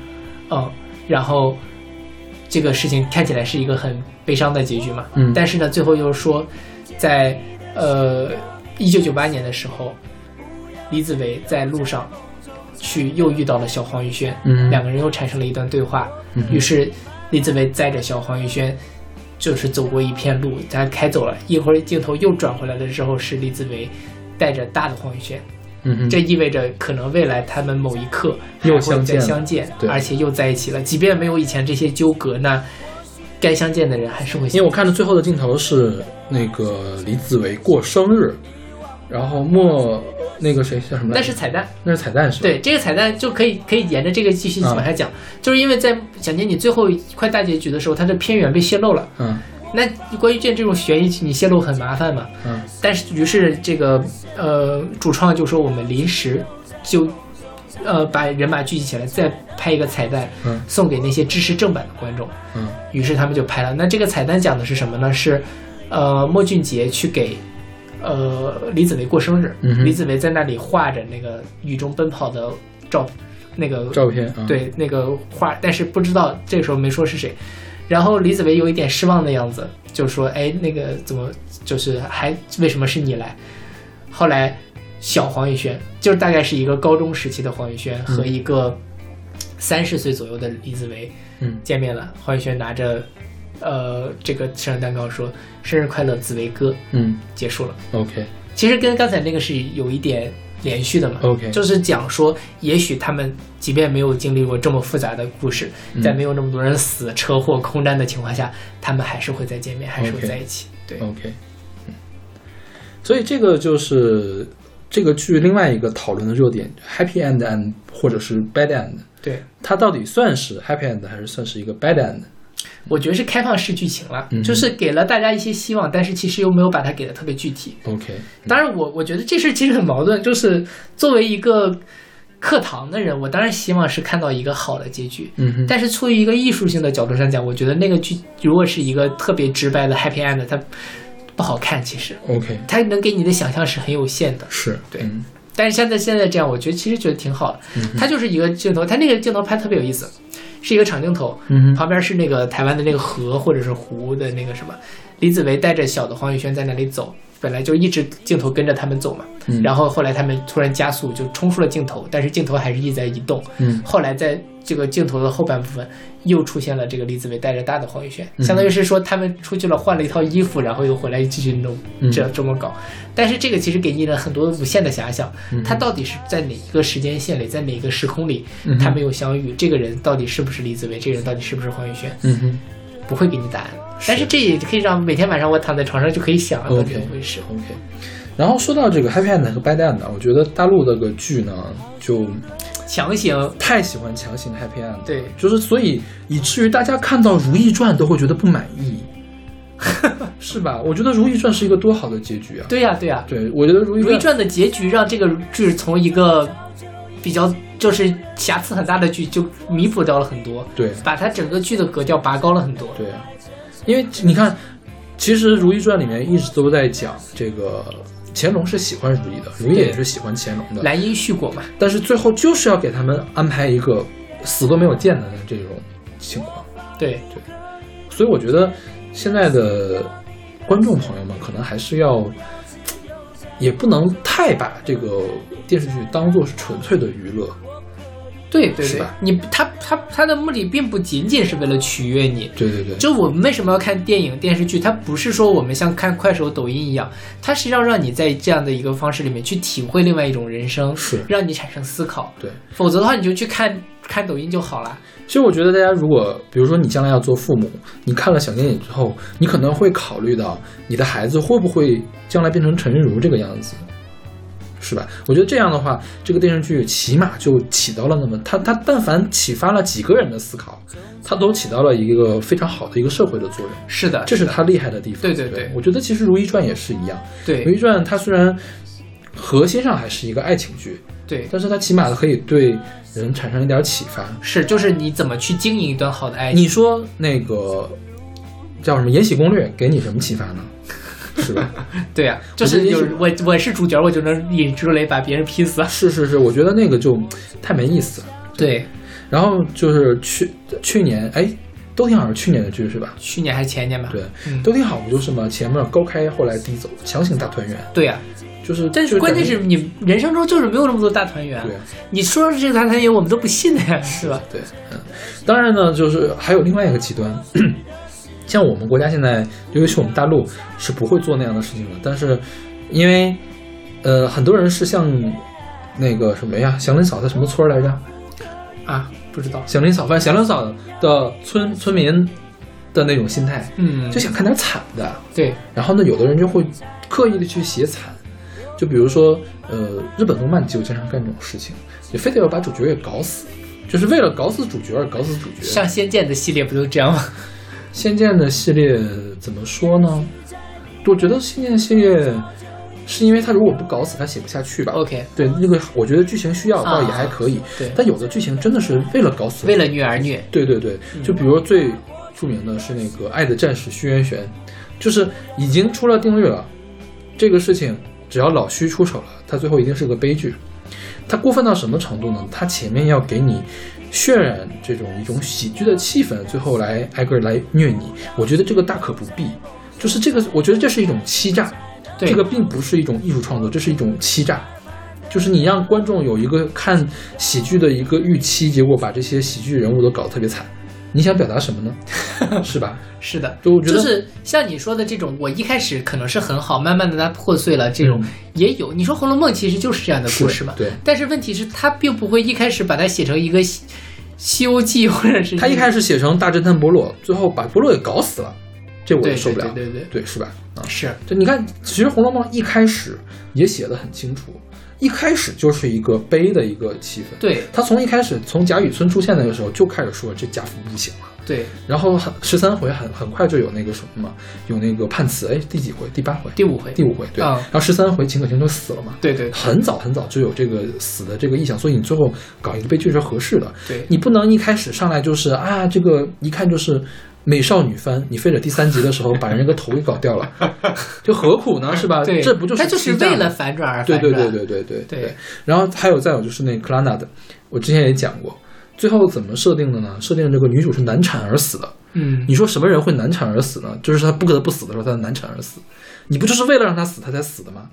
嗯，然后这个事情看起来是一个很悲伤的结局嘛，嗯，但是呢最后又说在1998年的时候，李子维在路上去又遇到了小黄宇轩，嗯，两个人又产生了一段对话，嗯，于是李子维载着小黄宇轩就是走过一片路，他开走了一会儿，镜头又转回来的时候是李子维带着大的黄宇轩，嗯，这意味着可能未来他们某一刻又相见，而且又在一起了，即便没有以前这些纠葛，那该相见的人还是会相见。因为我看的最后的镜头是那个李子维过生日，然后那个谁叫什么？那是彩蛋是吧？对，这个彩蛋就可以沿着这个继续往下讲，嗯，就是因为在蒋劲你最后快大结局的时候，他的片源被泄露了。嗯，那关于这种悬疑，你泄露很麻烦嘛。嗯，但是于是这个主创就说我们临时就把人马聚集起来，再拍一个彩蛋，嗯，送给那些支持正版的观众。嗯，于是他们就拍了。那这个彩蛋讲的是什么呢？是莫俊杰去给。李子维过生日，嗯，李子维在那里画着那个雨中奔跑的照片，嗯，对，那个画，但是不知道这个时候没说是谁。然后李子维有一点失望的样子，就说：“哎，那个怎么就是还为什么是你来？”后来小黄宇轩，就是大概是一个高中时期的黄宇轩和一个30岁左右的李子维见面了。黄宇轩拿着。这个生日蛋糕说生日快乐紫薇哥，嗯，结束了。 OK， 其实跟刚才那个是有一点连续的嘛。 OK， 就是讲说也许他们即便没有经历过这么复杂的故事，嗯，在没有那么多人死车祸空战的情况下，他们还是会再见面，还是会在一起。 okay， 对， OK，嗯，所以这个就是这个剧另外一个讨论的热点， happy end and 或者是 bad end。 对，它到底算是 happy end 还是算是一个 bad end？我觉得是开放式剧情了，嗯，就是给了大家一些希望，但是其实又没有把它给的特别具体。 OK，嗯，当然我觉得这事其实很矛盾，就是作为一个课堂的人，我当然希望是看到一个好的结局，嗯，但是出于一个艺术性的角度上讲，我觉得那个剧如果是一个特别直白的 happy end， 它不好看。其实 OK， 它能给你的想象是很有限的。是，对，嗯，但是现在这样，我觉得其实觉得挺好的，嗯，它就是一个镜头，它那个镜头拍特别有意思，是一个长镜头，嗯，旁边是那个台湾的那个河或者是湖的那个什么，李子维带着小的黄宇轩在那里走，本来就一直镜头跟着他们走嘛，嗯，然后后来他们突然加速就冲出了镜头，但是镜头还是一直在移动，嗯，后来在这个镜头的后半部分又出现了这个李子维带着大的黄宇轩，嗯，相当于是说他们出去了换了一套衣服，然后又回来继续弄，嗯，这么搞。但是这个其实给你了很多无限的遐想，嗯，他到底是在哪一个时间线里，在哪个时空里，嗯，他们又相遇，这个人到底是不是李子维，这个人到底是不是黄宇轩，嗯哼，不会给你答案。但是这也可以让每天晚上我躺在床上就可以想到这回事。 OK， 然后说到这个 happy end 和 bad end， 我觉得大陆的个剧呢就强行太喜欢强行 happy end， 对，就是所以以至于大家看到《如懿传》都会觉得不满意。是吧？我觉得《如懿传》是一个多好的结局啊！对呀，对，我觉得《如懿传》的结局让这个剧从一个比较就是瑕疵很大的剧就弥补掉了很多，对，把它整个剧的格调拔高了很多。对啊，因为你看，其实《如懿传》里面一直都在讲这个。乾隆是喜欢如懿的，如懿也是喜欢乾隆的，兰因絮果嘛。但是最后就是要给他们安排一个死都没有见的这种情况。对，所以我觉得现在的观众朋友们可能还是要，也不能太把这个电视剧当作是纯粹的娱乐。对，是吧？你他的目的并不仅仅是为了取悦你。对，就我们为什么要看电影电视剧？它不是说我们像看快手、抖音一样，它是要让你在这样的一个方式里面去体会另外一种人生，是让你产生思考。对，否则的话你就去看抖音就好了。其实我觉得大家如果比如说你将来要做父母，你看了小电影之后，你可能会考虑到你的孩子会不会将来变成陈韵如这个样子。是吧？我觉得这样的话，这个电视剧起码就起到了那么，它但凡启发了几个人的思考，它都起到了一个非常好的一个社会的作用。是的，这是它厉害的地方。对，我觉得其实《如懿传》也是一样。对，《如懿传》它虽然核心上还是一个爱情剧，对，但是它起码可以对人产生一点启发。是，就是你怎么去经营一段好的爱情。你说那个叫什么《延禧攻略》给你什么启发呢？是吧？对啊，就是我是主角，我就能引出雷把别人劈死。是，我觉得那个就太没意思了。对，然后就是去年，哎，都挺好，是去年的剧是吧？去年还是前年吧？对，都挺好，不就是嘛？前面高开，后来低走，强行大团圆。对啊，就是。但是关键是你人生中就是没有那么多大团圆。对，你说这个大团圆，我们都不信的呀，是吧？对，当然呢，就是还有另外一个极端。像我们国家现在，尤其是我们大陆是不会做那样的事情的。但是，因为，很多人是像那个什么呀，祥林嫂在什么村来着？啊，不知道。祥林嫂的村民的那种心态，就想看点惨的。对。然后呢，有的人就会刻意的去写惨，就比如说，日本动漫就经常干这种事情，也非得要把主角给搞死，就是为了搞死主角而搞死主角。像《仙剑》的系列不都这样吗？仙剑的系列怎么说呢？我觉得仙剑系列是因为它如果不搞死它写不下去吧。OK， 对，那个我觉得剧情需要倒也还可以，对。但有的剧情真的是为了搞死，为了虐而虐。对，就比如最著名的是那个《爱的战士》虚渊玄，就是已经出了定律了，这个事情只要老虚出手了，它最后一定是个悲剧。它过分到什么程度呢？它前面要给你渲染这种一种喜剧的气氛，最后来挨个来虐你，我觉得这个大可不必。就是这个，我觉得这是一种欺诈，这个并不是一种艺术创作，这是一种欺诈。就是你让观众有一个看喜剧的一个预期，结果把这些喜剧人物都搞得特别惨。你想表达什么呢？是吧？是的，就是像你说的这种，我一开始可能是很好，慢慢的它破碎了，这种也有。你说《红楼梦》其实就是这样的故事嘛，对。但是问题是，它并不会一开始把它写成一个《西游记》，或者是它一开始写成《大侦探波洛》，最后把波洛给搞死了，这我也受不了。对，是吧？啊，是。就你看，其实《红楼梦》一开始也写得很清楚。一开始就是一个悲的一个气氛，对，他从一开始从贾雨村出现的时候就开始说这贾府不行了，对，然后13回很快就有那个什么嘛，有那个判词，哎，第几回？第8回？第5回？第5回，对。然后13回秦可卿就死了嘛，对，很早就有这个死的这个意向，所以你最后搞一个悲剧是合适的，对，你不能一开始上来就是啊，这个一看就是。美少女番，你非得第3集的时候把人个头给搞掉了，就何苦呢？是吧？对，这不就是他就是为了反转而反转。对。然后还有再有就是那克拉娜的，我之前也讲过，最后怎么设定的呢？设定这个女主是难产而死的。你说什么人会难产而死呢？就是她不可不死的时候，她难产而死。你不就是为了让她死，她才死的吗？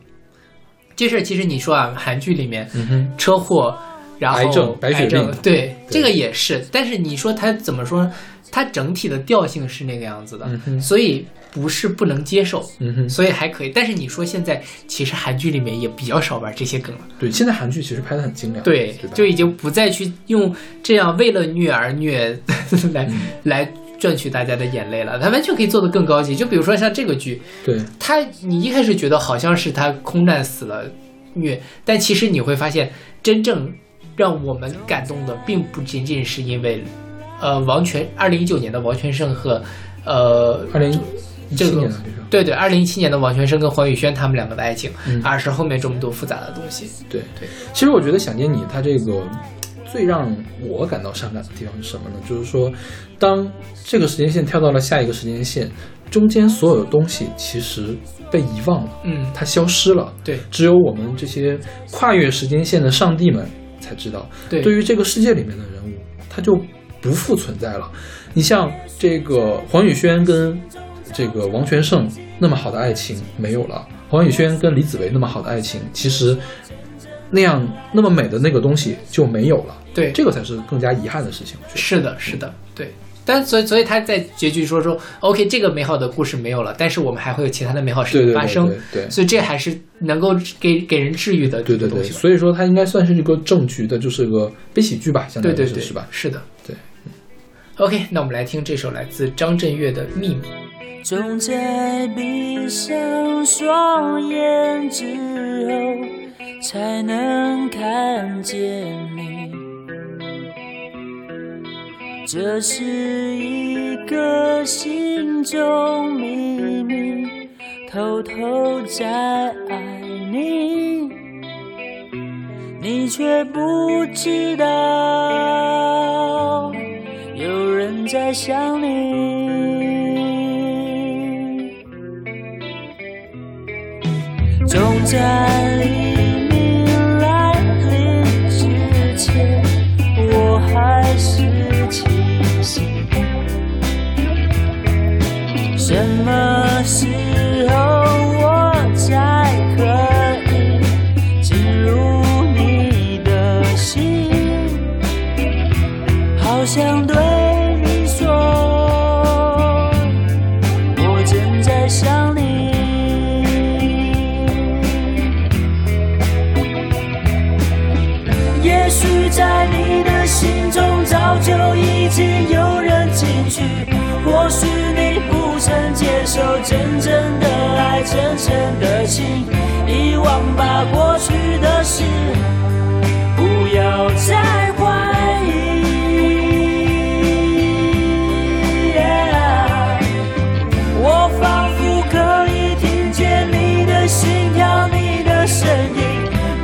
这事其实你说啊，韩剧里面，车祸。然后癌症，对，这个也是。但是你说它怎么说？它整体的调性是那个样子的，所以不是不能接受，所以还可以。但是你说现在其实韩剧里面也比较少玩这些梗了。对，现在韩剧其实拍得很精良，对，就已经不再去用这样为了虐而虐来赚取大家的眼泪了，他完全可以做得更高级。就比如说像这个剧，对他，你一开始觉得好像是他空战死了虐，但其实你会发现真正。让我们感动的并不仅仅是因为，王全2019年的王全胜和，这个对对，2017年的王全生跟黄宇轩他们两个的爱情，而是后面这么多复杂的东西。对对，其实我觉得《想见你》他这个最让我感到伤感的地方是什么呢？就是说，当这个时间线跳到了下一个时间线，中间所有的东西其实被遗忘了，它消失了。对，只有我们这些跨越时间线的上帝们才知道。对，对于这个世界里面的人物，它就不复存在了。你像这个黄宇轩跟这个王全胜那么好的爱情没有了，黄宇轩跟李子维那么好的爱情，其实那样那么美的那个东西就没有了。对，这个才是更加遗憾的事情。是的，是的，对。但所以他在结局说 OK 这个美好的故事没有了，但是我们还会有其他的美好事情发生。对对对对对，所以这还是能够 给人治愈的。对对对，所以说它应该算是一个正剧的，就是个悲喜剧吧，相当于是。对对对，是吧？是的，对。OK， 那我们来听这首来自张震岳的《秘密》。总在闭上双眼之后才能看见你，这是一个心中秘密，偷偷在爱你，你却不知道有人在想你。总在黎明来临之前，我还是清醒，什么时候我才可以进入你的心，好像对你说我正在想你。也许在你的心中早就已经有人进去，或许你不曾接受真正的爱，真正的情，遗忘吧过去的事，不要再怀疑。我仿佛可以听见你的心跳，你的声音，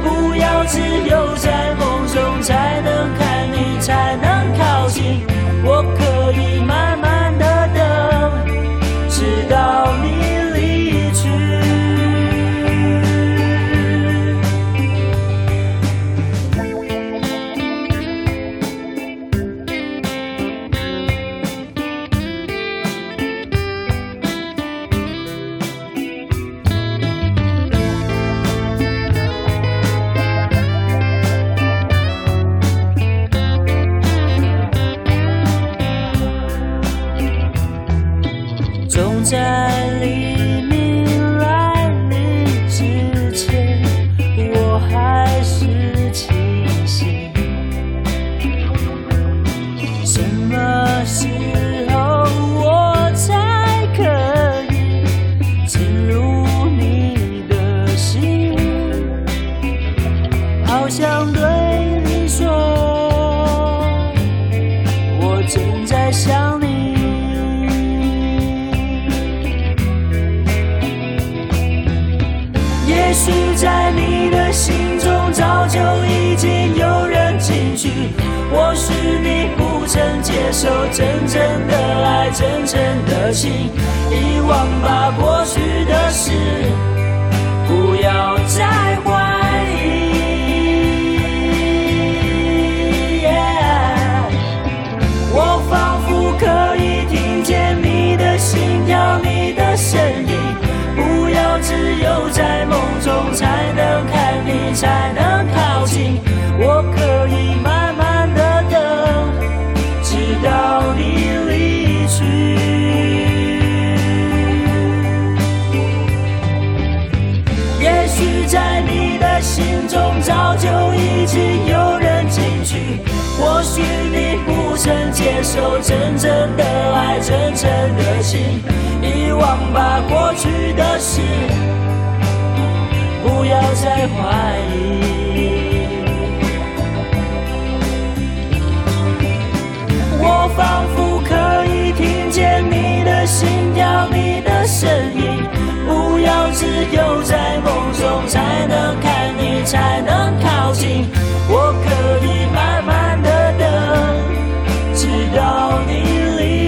不要只有在梦中才能看，才能靠近，我可以慢慢的等，直到你离去。在黎明来临之前，我还是清醒，什么时候我才可以进入你的心，好想对你说我正在想你。也许在你的心中早就已经有人进去，或许你不曾接受真正的爱，真正的情，遗忘吧过去的事，不要再怀疑。我仿佛可以听见你的心跳，你的声音，只有在梦中才能看你，才能靠近，我可以慢慢的等，直到你离去。也许在你的心中早就已经有人进去，或许你不曾接受真正的爱，真正的情，遗忘吧过去的事，不要再怀疑。我仿佛可以听见你的心跳，你的声才能靠近，我可以慢慢的等，直到你离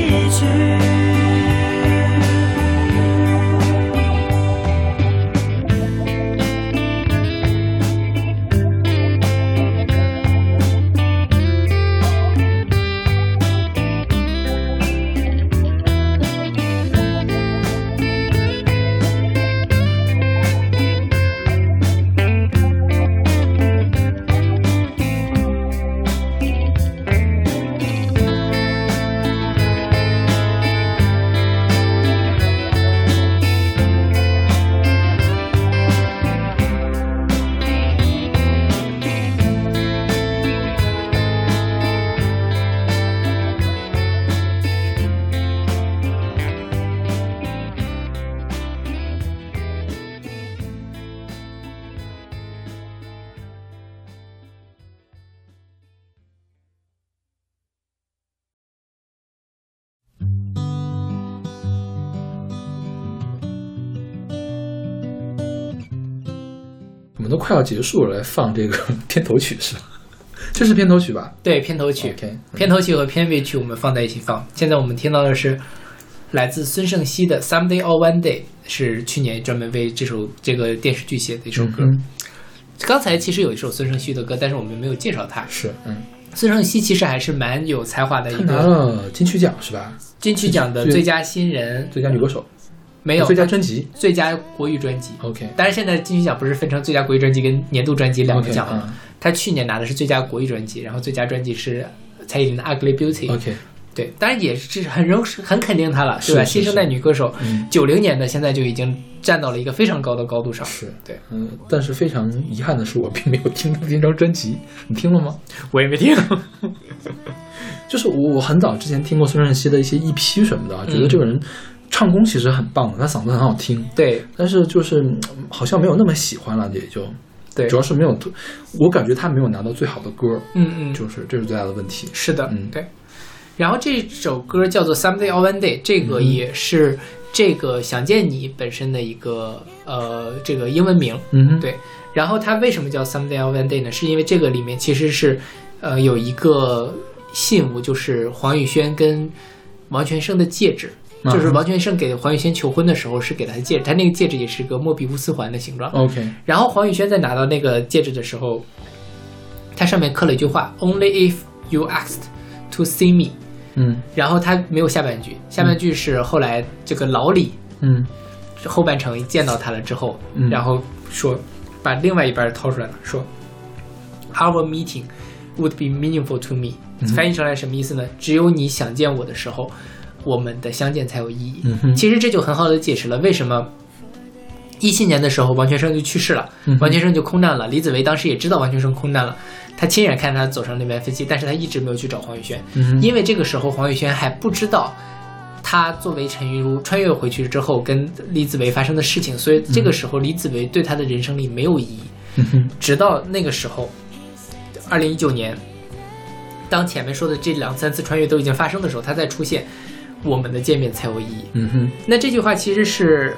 我们都快要结束了，来放这个片头曲是吧？这是片头曲吧？对，片头曲。Okay, 片头曲和片尾曲我们放在一起放。现在我们听到的是来自孙盛希的《Someday or One Day》，是去年专门为这个电视剧写的一首歌。刚才其实有一首孙盛希的歌，但是我们没有介绍它。是，孙盛希其实还是蛮有才华的一个，他拿了金曲奖是吧？金曲奖的最佳新人、最佳女歌手。没有最佳专辑，最佳国语专辑。OK， 但是现在金曲奖不是分成最佳国语专辑跟年度专辑两个奖吗？ Okay, 他去年拿的是最佳国语专辑，然后最佳专辑是蔡依林的 Ugly Beauty。OK， 对，当然也是很肯定他了，对吧？新生代女歌手，90年的现在就已经站到了一个非常高的高度上。是对，但是非常遗憾的是，我并没有听那张专辑。你听了吗？我也没听。就是我很早之前听过孙盛希的一些 EP 什么的，觉得这个人唱功其实很棒的，他嗓子很好听，对，但是就是好像没有那么喜欢了，也就对，主要是没有，我感觉他没有拿到最好的歌，就是这是最大的问题。是的，对。然后这首歌叫做 Someday or One Day， 这个也是这个想见你本身的一个这个英文名，对。然后它为什么叫 Someday or One Day 呢？是因为这个里面其实是有一个信物，就是黄宇轩跟王全胜的戒指。就是王全胜给黄宇轩求婚的时候是给他的戒指，他那个戒指也是个莫比乌斯环的形状。OK， 然后黄宇轩在拿到那个戒指的时候，他上面刻了一句话 ：Only if you asked to see me。然后他没有下半句，下半句是后来这个老李，后半程见到他了之后，然后说把另外一半掏出来了，说 Our meeting would be meaningful to me。翻译成来什么意思呢？只有你想见我的时候，我们的相见才有意义。其实这就很好的解释了为什么2017年的时候王全胜就去世了，王全胜就空难了。李子维当时也知道王全胜空难了，他亲眼看他走上那边飞机，但是他一直没有去找黄宇轩，因为这个时候黄宇轩还不知道他作为陈韵如穿越回去之后跟李子维发生的事情，所以这个时候李子维对他的人生里没有意义。直到那个时候2019年，当前面说的这2-3次穿越都已经发生的时候，他再出现，我们的见面才有意义。那这句话其实是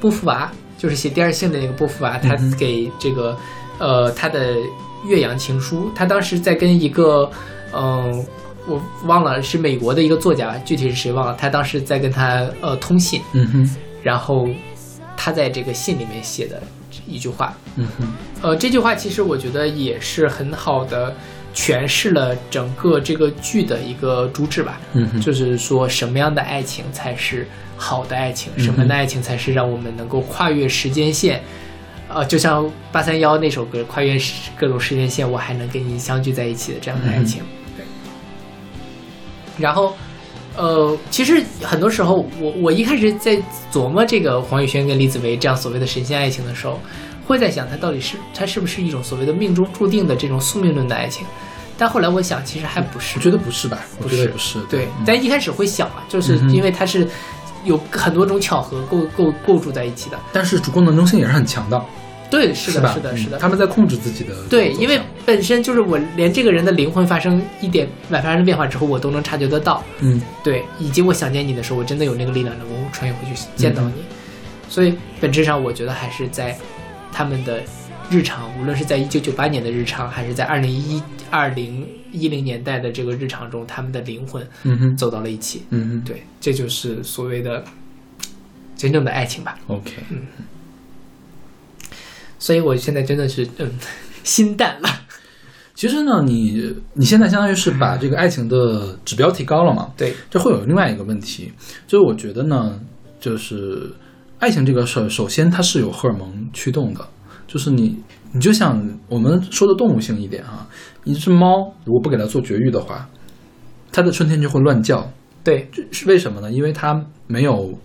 波伏娃，就是写《第二性》的那个波伏娃，他给这个他的岳阳情书，他当时在跟一个我忘了是美国的一个作家，具体是谁忘了，他当时在跟他通信，然后他在这个信里面写的一句话，这句话其实我觉得也是很好的诠释了整个这个剧的一个主旨吧，就是说什么样的爱情才是好的爱情，什么样的爱情才是让我们能够跨越时间线，就像831那首歌《跨越各种时间线，我还能跟你相聚在一起》的这样的爱情。对。然后，其实很多时候，我一开始在琢磨这个黄宇轩跟李子维这样所谓的神仙爱情的时候，会在想他是不是一种所谓的命中注定的这种宿命论的爱情，但后来我想其实还不是。我觉得不是吧，我觉得不是。对，但一开始会想嘛，就是因为它是有很多种巧合构筑在一起的，但是主观能动性也是很强的。对，是的，是的，是的，他们在控制自己的。对，因为本身就是我连这个人的灵魂发生一点发生变化之后，我都能察觉得到。对，以及我想见你的时候，我真的有那个力量能够穿越回去见到你，所以本质上我觉得还是在他们的日常，无论是在1998年的日常还是在2010年代的这个日常中，他们的灵魂走到了一起。嗯，对，这就是所谓的真正的爱情吧。 OK， 嗯，所以我现在真的是心淡了。其实呢，你现在相当于是把这个爱情的指标提高了嘛？对，这会有另外一个问题，就是我觉得呢，就是爱情这个事儿，首先它是有荷尔蒙驱动的，就是你就像我们说的动物性一点啊，一只猫如果不给它做绝育的话，它的春天就会乱叫。对，是为什么呢？因为它没有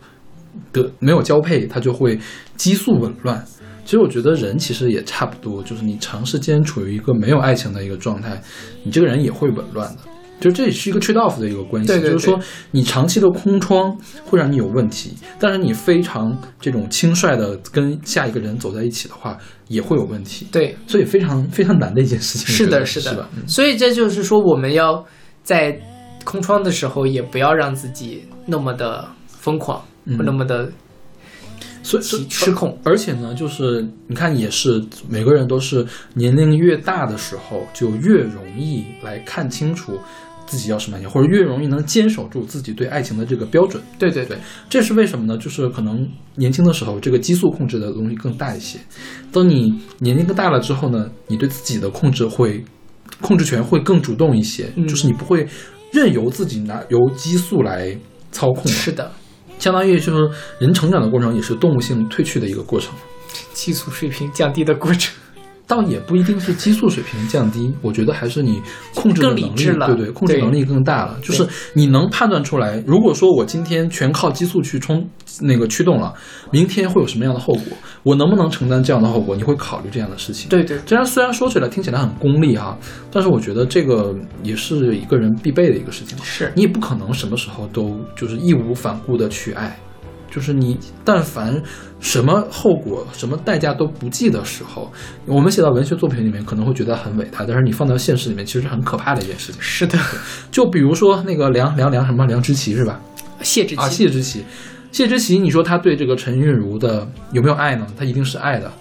交配，它就会激素紊乱。其实我觉得人其实也差不多，就是你长时间处于一个没有爱情的一个状态，你这个人也会紊乱的，就这也是一个 trade off 的一个关系。对对对，就是说你长期的空窗会让你有问题，但是你非常这种轻率的跟下一个人走在一起的话也会有问题。对，所以非常非常难的一件事情。是的是的，是吧？所以这就是说我们要在空窗的时候也不要让自己那么的疯狂，不那么的所以失控。而且呢，就是你看，也是每个人都是年龄越大的时候，就越容易来看清楚自己要什么样，或者越容易能坚守住自己对爱情的这个标准。对对对，这是为什么呢？就是可能年轻的时候，这个激素控制的东西更大一些。当你年龄更大了之后呢，你对自己的控制权会更主动一些，就是你不会任由自己由激素来操控。是的。相当于就是人成长的过程，也是动物性褪去的一个过程，激素水平降低的过程。倒也不一定是激素水平降低，我觉得还是你控制的能力更理智了。对对，控制能力更大了，就是你能判断出来，如果说我今天全靠激素去驱动了，明天会有什么样的后果，我能不能承担这样的后果，你会考虑这样的事情。对对，虽然说起来听起来很功利哈，但是我觉得这个也是一个人必备的一个事情。是你也不可能什么时候都就是义无反顾的去爱，就是你但凡什么后果什么代价都不计的时候，我们写到文学作品里面可能会觉得很伟大，但是你放到现实里面其实很可怕的一件事情。是的，就比如说那个梁之琪是吧，谢之琪，你说他对这个陈韵如的有没有爱呢？他一定是爱的，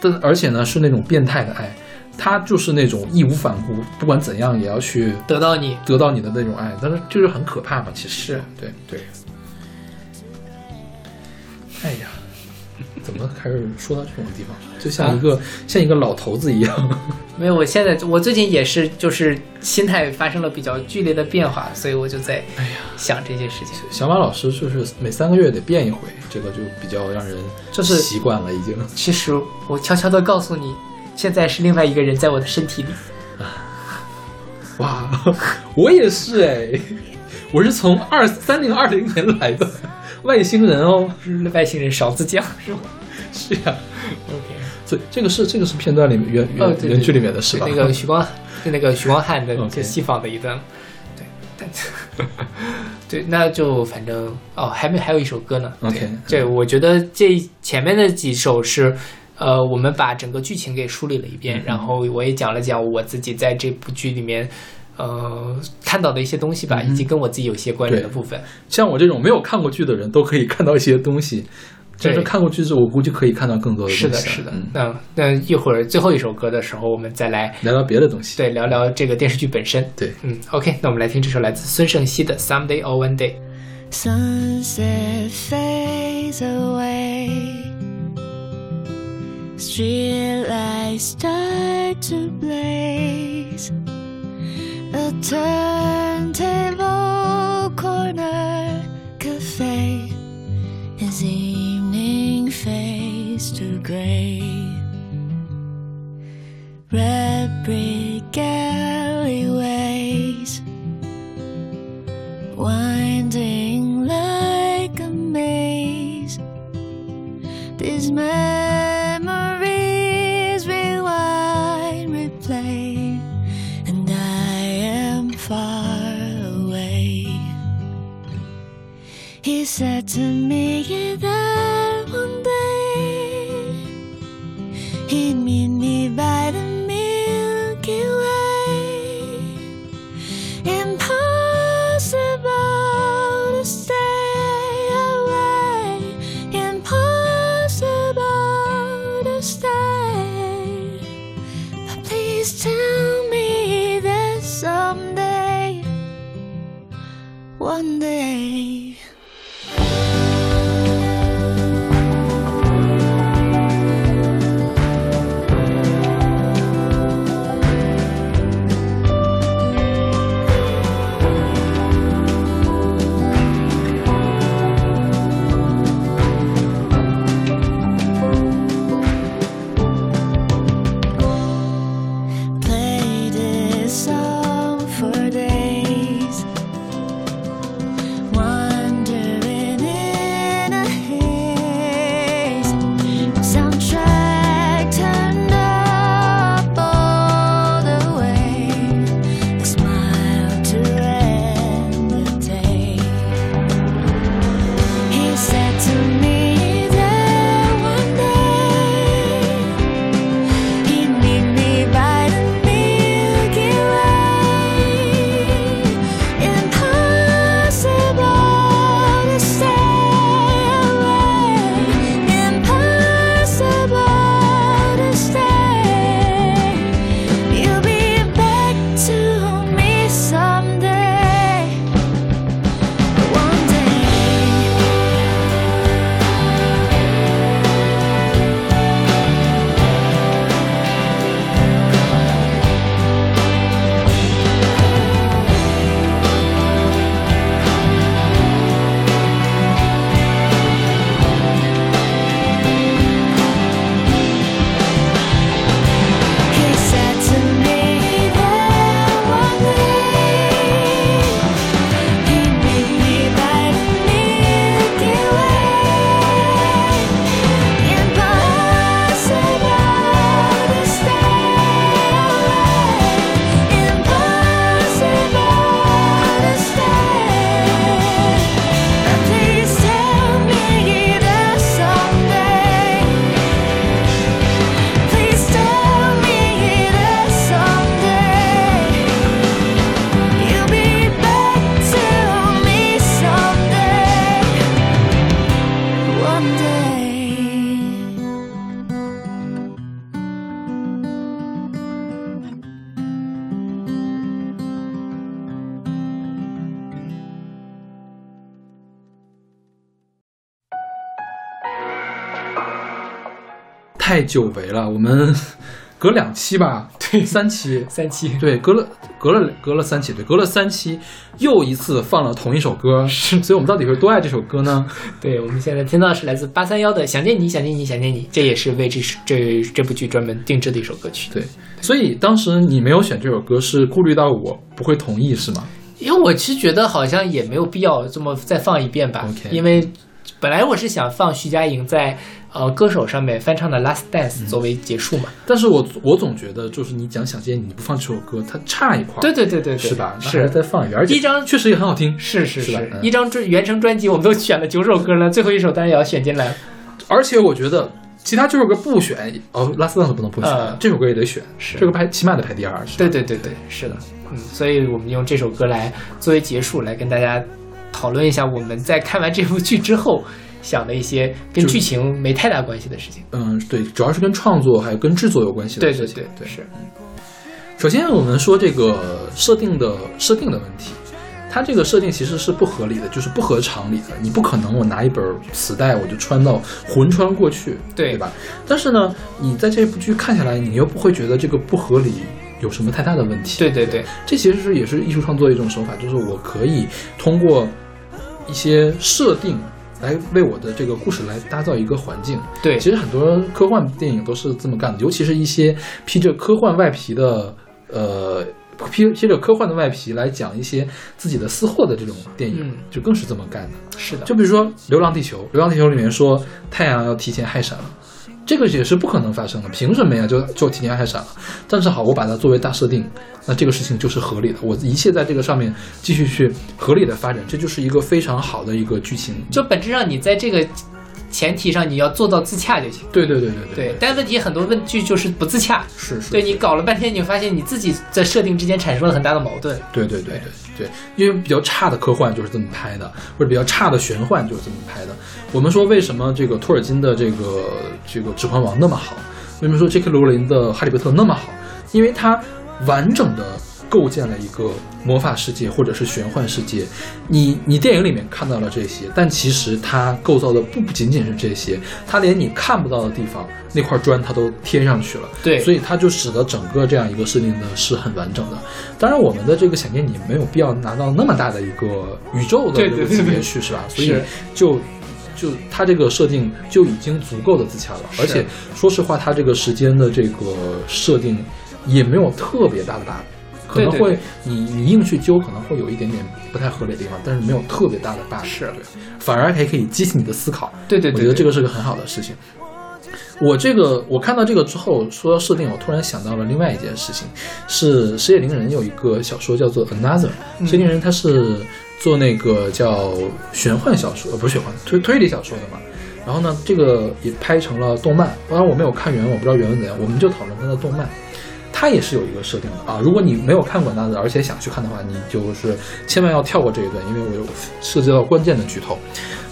但而且呢是那种变态的爱，他就是那种义无反顾，不管怎样也要去得到你的那种爱，但是就是很可怕嘛。其实是对对。哎呀，怎么开始说到这种地方，就像一个老头子一样。没有，我最近也是，就是心态发生了比较剧烈的变化，所以我就在想这些事情。小马老师就是每3个月得变一回，这个就比较让人就是习惯了已经。其实我悄悄地告诉你，现在是另外一个人在我的身体里。哇，我也是哎，我是从2020年来的。外星人哦，是外星人勺子酱是吗？是呀、啊。OK， 所以这个是片段里面原剧里面的是吧？那个许光汉的西方的一段， 对，对，那就反正还有一首歌呢。OK， 对，我觉得这前面的几首是我们把整个剧情给梳理了一遍，然后我也讲了讲我自己在这部剧里面。看到的一些东西吧，以及跟我自己有些关联的部分。像我这种没有看过剧的人都可以看到一些东西，就是看过剧之后我估计可以看到更多的东西。是的是的，那一会儿最后一首歌的时候我们再来聊聊别的东西。对，聊聊这个电视剧本身。对，OK， 那我们来听这首来自孙盛希的 Someday or One Day。 Sunset fades away, Street lights start to blaze, A turntable corner cafe as evening fades to gray. Red brick alleyways winding like a maze. These memories rewind, replay.Far away, he said to me that one day he'd meet me by the Milky Way. Impossible to stay away, impossible to stay one day。 太久违了，我们隔两期吧，对，三期，对，隔了三期，对，隔了三期，又一次放了同一首歌，所以我们到底是多爱这首歌呢？对，我们现在听到是来自831的《想念你，想念你，想念你》，这也是为这部剧专门定制的一首歌曲。对，所以当时你没有选这首歌，是顾虑到我不会同意是吗？因为我其实觉得好像也没有必要这么再放一遍吧， okay。 因为本来我是想放徐佳莹在歌手上面翻唱的 Last Dance 作为结束嘛，但是我总觉得就是你讲想见你不放这首歌它差一块，对，是吧？是再放一遍，而且一张确实也很好听，是吧、一张原声专辑我们都选了9首歌了，最后一首当然也要选进来，而且我觉得其他这首歌不选，Last Dance 不能不选，这首歌也得选，是这个排起码得排第2，对，是的，所以我们用这首歌来作为结束，来跟大家讨论一下我们在看完这部剧之后想的一些跟剧情没太大关系的事情。对，主要是跟创作还有跟制作有关系的事情。对，是。首先我们说这个设定的问题，它这个设定其实是不合理的，就是不合常理的。你不可能我拿一本磁带我就魂穿过去，对吧？但是呢，你在这部剧看下来，你又不会觉得这个不合理有什么太大的问题。对，这其实是也是艺术创作的一种手法，就是我可以通过一些设定来为我的这个故事来打造一个环境。对，其实很多科幻电影都是这么干的，尤其是一些披着科幻外皮的披着科幻的外皮来讲一些自己的私货的这种电影，就更是这么干的。是的，就比如说流浪地球里面说太阳要提前氦闪了，这个也是不可能发生的，凭什么呀？就提前氦闪了。但是好，我把它作为大设定，那这个事情就是合理的，我一切在这个上面继续去合理的发展，这就是一个非常好的一个剧情。就本质上你在这个前提上你要做到自洽就行。对，但问题很多问句就是不自洽，是对，你搞了半天你发现你自己在设定之间产生了很大的矛盾。对，因为比较差的科幻就是这么拍的，或者比较差的玄幻就是这么拍的。我们说为什么这个托尔金的这个指环王那么好，为什么说 J.K. 罗琳的哈利波特那么好，因为它完整的构建了一个魔法世界或者是玄幻世界。你电影里面看到了这些，但其实它构造的不仅仅是这些，它连你看不到的地方那块砖它都贴上去了。对，所以它就使得整个这样一个设定呢是很完整的。当然我们的这个想见你没有必要拿到那么大的一个宇宙的这个级别去，是吧？所以就它这个设定就已经足够的自洽了。而且说实话，它这个时间的这个设定也没有特别大的打，可能会你硬去揪可能会有一点点不太合理的地方，但是没有特别大的 bug， 是，反而还可以激起你的思考。对，我觉得这个是个很好的事情。我看到这个之后，说到设定，我突然想到了另外一件事情，是矢野绫人有一个小说叫做 Another， 矢野绫人他是做那个叫玄幻小说，不是玄幻，推理小说的嘛。然后呢，这个也拍成了动漫，当然我没有看原文，我不知道原文怎样，我们就讨论它的动漫。它也是有一个设定的啊，如果你没有看过那的，而且想去看的话，你就是千万要跳过这一段，因为我有涉及到关键的剧透。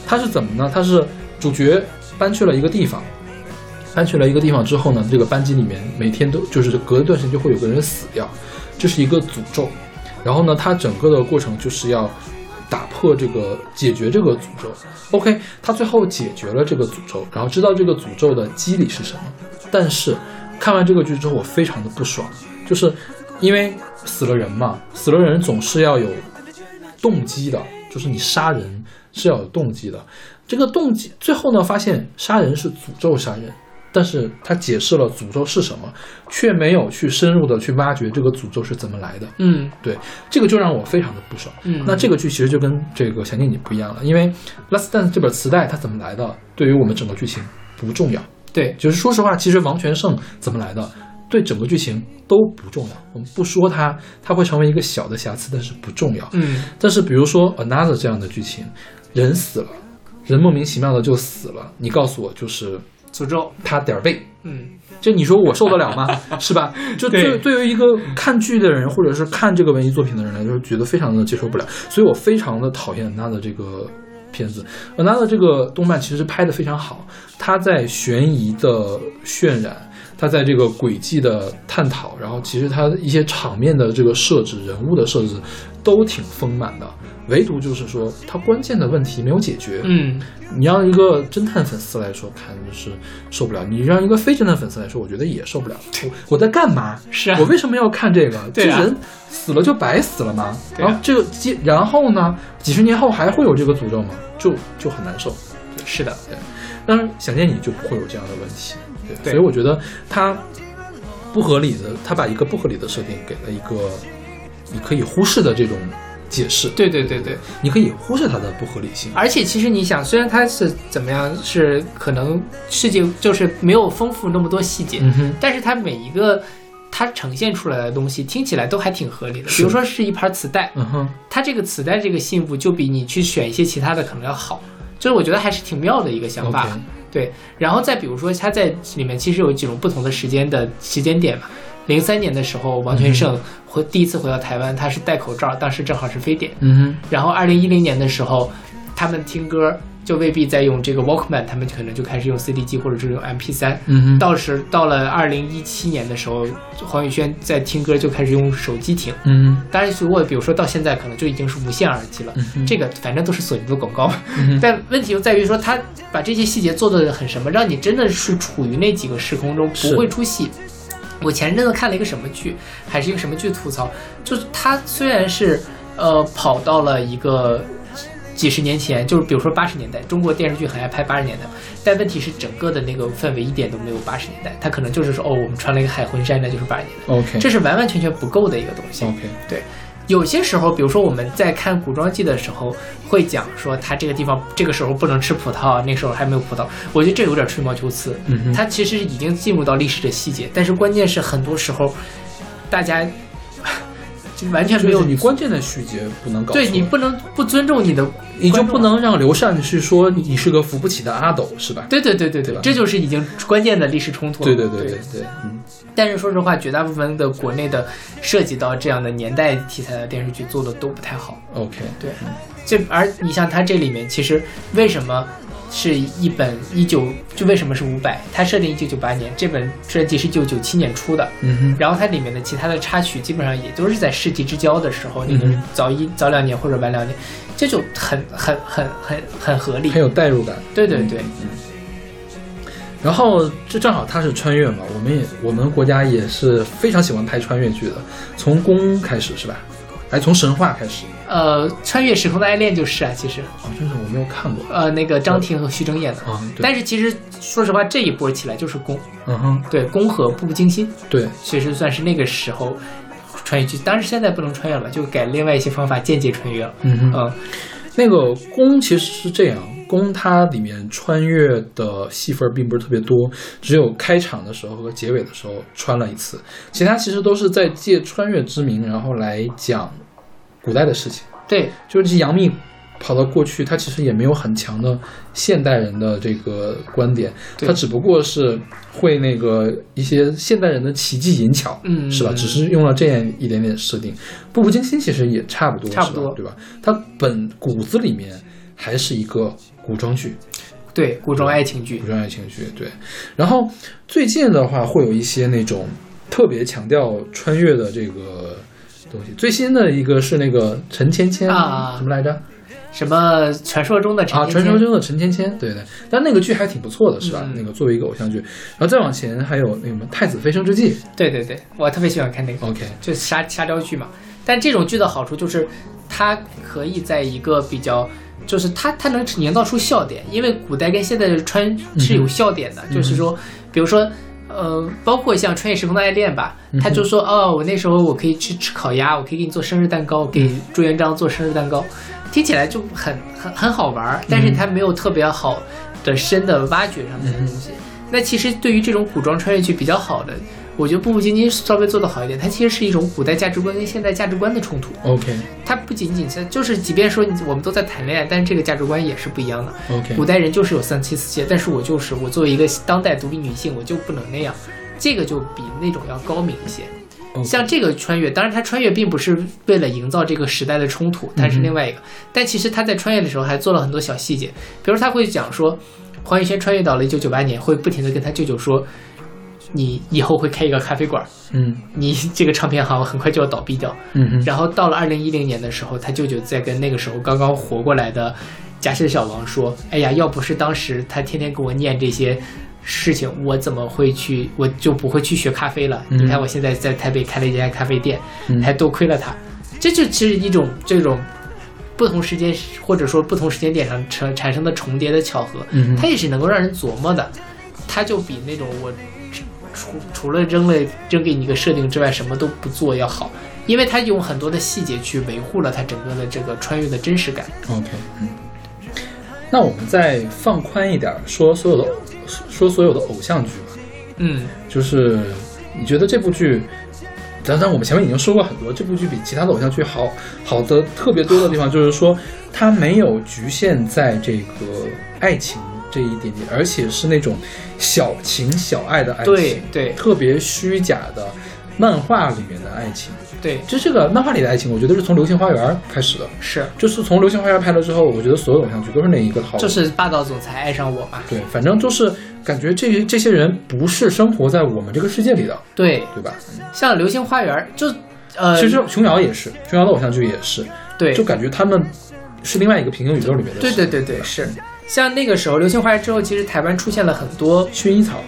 它是怎么呢？它是主角搬去了一个地方之后呢，这个班级里面每天都就是隔一段时间就会有个人死掉，这是一个诅咒。然后呢，它整个的过程就是要打破这个，解决这个诅咒。OK， 他最后解决了这个诅咒，然后知道这个诅咒的机理是什么，但是。看完这个剧之后我非常的不爽，就是因为死了人嘛，死了人总是要有动机的，就是你杀人是要有动机的，这个动机最后呢发现杀人是诅咒杀人，但是他解释了诅咒是什么，却没有去深入的去挖掘这个诅咒是怎么来的。对，这个就让我非常的不爽。那这个剧其实就跟这个想见你不一样了，因为 Last Dance 这本磁带它怎么来的对于我们整个剧情不重要。对，就是说实话，其实王全胜怎么来的对整个剧情都不重要，我们不说它会成为一个小的瑕疵，但是不重要。但是比如说 Another 这样的剧情，人死了，人莫名其妙的就死了，你告诉我就是诅咒他点儿背，就你说我受得了吗？是吧？就对于一个看剧的人或者是看这个文艺作品的人来说，觉得非常的接受不了，所以我非常的讨厌 Another 这个片子。Another 这个动漫其实拍得非常好，它在悬疑的渲染，它在这个轨迹的探讨，然后其实它一些场面的这个设置，人物的设置都挺丰满的，唯独就是说它关键的问题没有解决。你让一个侦探粉丝来说看就是受不了，你让一个非侦探粉丝来说我觉得也受不了。我在干嘛？是啊，我为什么要看这个？这人死了就白死了吗？然后这个，然后呢几十年后还会有这个诅咒吗？就很难受。是的，对。但是想见你就不会有这样的问题。对，所以我觉得它不合理的，它把一个不合理的设定给了一个你可以忽视的这种解释。对，你可以忽视它的不合理性。而且其实你想，虽然它是怎么样，是可能世界就是没有丰富那么多细节，但是它每一个它呈现出来的东西听起来都还挺合理的。比如说是一盘磁带，它这个磁带这个信物就比你去选一些其他的可能要好，就是我觉得还是挺妙的一个想法。对，然后再比如说他在里面其实有几种不同的时间点嘛。2003年的时候，王全胜第一次回到台湾，他是戴口罩，当时正好是非典。然后2010年的时候，他们听歌就未必在用这个 Walkman， 他们可能就开始用 CD 机或者是用 MP3。到了2017年的时候，黄宇轩在听歌就开始用手机听。当然如果比如说到现在可能就已经是无线耳机了。这个反正都是索尼的广告。但问题就在于说他把这些细节做得很什么，让你真的是处于那几个时空中不会出戏。我前阵子看了一个什么剧，还是一个什么剧吐槽，就是他虽然是跑到了一个几十年前，就是比如说80年代，中国电视剧很爱拍80年代，但问题是整个的那个氛围一点都没有80年代，它可能就是说我们穿了一个海魂衫，那就是80年代。这是完完全全不够的一个东西。对，有些时候，比如说我们在看古装剧的时候，会讲说它这个地方这个时候不能吃葡萄，那时候还没有葡萄，我觉得这有点吹毛求疵。它其实已经进入到历史的细节，但是关键是很多时候大家完全没有，你关键的细节不能搞错。对，你不能不尊重你的，你就不能让刘禅去说你是个扶不起的阿斗，是吧？对，这就是已经关键的历史冲突了。对。但是说实话，绝大部分的国内的涉及到这样的年代题材的电视剧做的都不太好。OK， 对，而你像他这里面，其实为什么是一本就为什么是500？它设定1998年，这本专辑是1997年出的。然后它里面的其他的插曲基本上也都是在世纪之交的时候，那个早2年或者晚2年，这就很合理，很有代入感。对对对。然后这正好它是穿越嘛，我们国家也是非常喜欢拍穿越剧的，从宫开始是吧？还从神话开始，穿越时空的爱恋就是啊，其实哦，真是我没有看过，那个张庭和徐峥演的啊，但是其实说实话，这一波起来就是宫，嗯哼，对，宫和步步惊心，对，其实算是那个时候穿越剧，当然现在不能穿越了，就改另外一些方法间接穿越了，那个宫其实是这样，宫它里面穿越的戏份并不是特别多，只有开场的时候和结尾的时候穿了一次，其他其实都是在借穿越之名，然后来讲古代的事情，对，就是杨幂跑到过去，她其实也没有很强的现代人的这个观点，她只不过是会那个一些现代人的奇技淫巧，是吧？只是用了这样一点点设定。步步惊心其实也差不多，对吧？它本骨子里面还是一个古装剧，对，古装爱情剧，对。然后最近的话，会有一些那种特别强调穿越的这个。最新的一个是那个陈芊芊啊，什么来着？什么传说中的陈芊芊？对对。但那个剧还挺不错的，是吧？那个作为一个偶像剧，然后再往前还有那个什么《太子妃升职记》。对对对，我特别喜欢看那个。OK， 就瞎聊剧嘛。但这种剧的好处就是，它可以在一个比较，就是它能营造出笑点，因为古代跟现在的穿是有笑点的，就是说，比如说。包括像穿越时空的爱恋吧，他就说哦，我那时候我可以去吃烤鸭，我可以给你做生日蛋糕，我给朱元璋做生日蛋糕，听起来就很好玩，但是他没有特别好的深的挖掘上面的东西。那其实对于这种古装穿越剧比较好的，我觉得步步惊心稍微做得好一点，它其实是一种古代价值观跟现代价值观的冲突。OK， 它不仅仅就是，即便说我们都在谈恋爱，但是这个价值观也是不一样的。OK， 古代人就是有三妻四妾，但是我作为一个当代独立女性，我就不能那样，这个就比那种要高明一些。像这个穿越，当然它穿越并不是为了营造这个时代的冲突，它是另外一个。但其实他在穿越的时候还做了很多小细节，比如他会讲说，黄宇轩穿越到了1998年，会不停地跟他舅舅说。你以后会开一个咖啡馆，你这个唱片行很快就要倒闭掉，然后到了2010年的时候，他舅舅在跟那个时候刚刚活过来的假释小王说，哎呀，要不是当时他天天给我念这些事情，我就不会去学咖啡了，你看我现在在台北开了一家咖啡店，还多亏了他。这就其实一种这种不同时间或者说不同时间点上产生的重叠的巧合，它也是能够让人琢磨的，它就比那种我除了扔给你一个设定之外什么都不做要好，因为他用很多的细节去维护了他整个的这个穿越的真实感。 OK， 那我们再放宽一点说所有的偶像剧吧，就是你觉得这部剧，当然我们前面已经说过很多，这部剧比其他的偶像剧好的特别多的地方就是说它没有局限在这个爱情这一点点，而且是那种小情小爱的爱情，对，特别虚假的漫画里面的爱情，对，就这个漫画里的爱情，我觉得是从《流星花园》开始的，就是从《流星花园》拍了之后，我觉得所有偶像剧都是那一个套路，就是霸道总裁爱上我嘛，对，反正就是感觉这些人不是生活在我们这个世界里的，对吧？像《流星花园》就其实琼瑶也是，琼瑶的偶像剧也是，对，就感觉他们是另外一个平行宇宙里面的，对，是。像那个时候《流星花园》之后，其实台湾出现了很多薰衣草、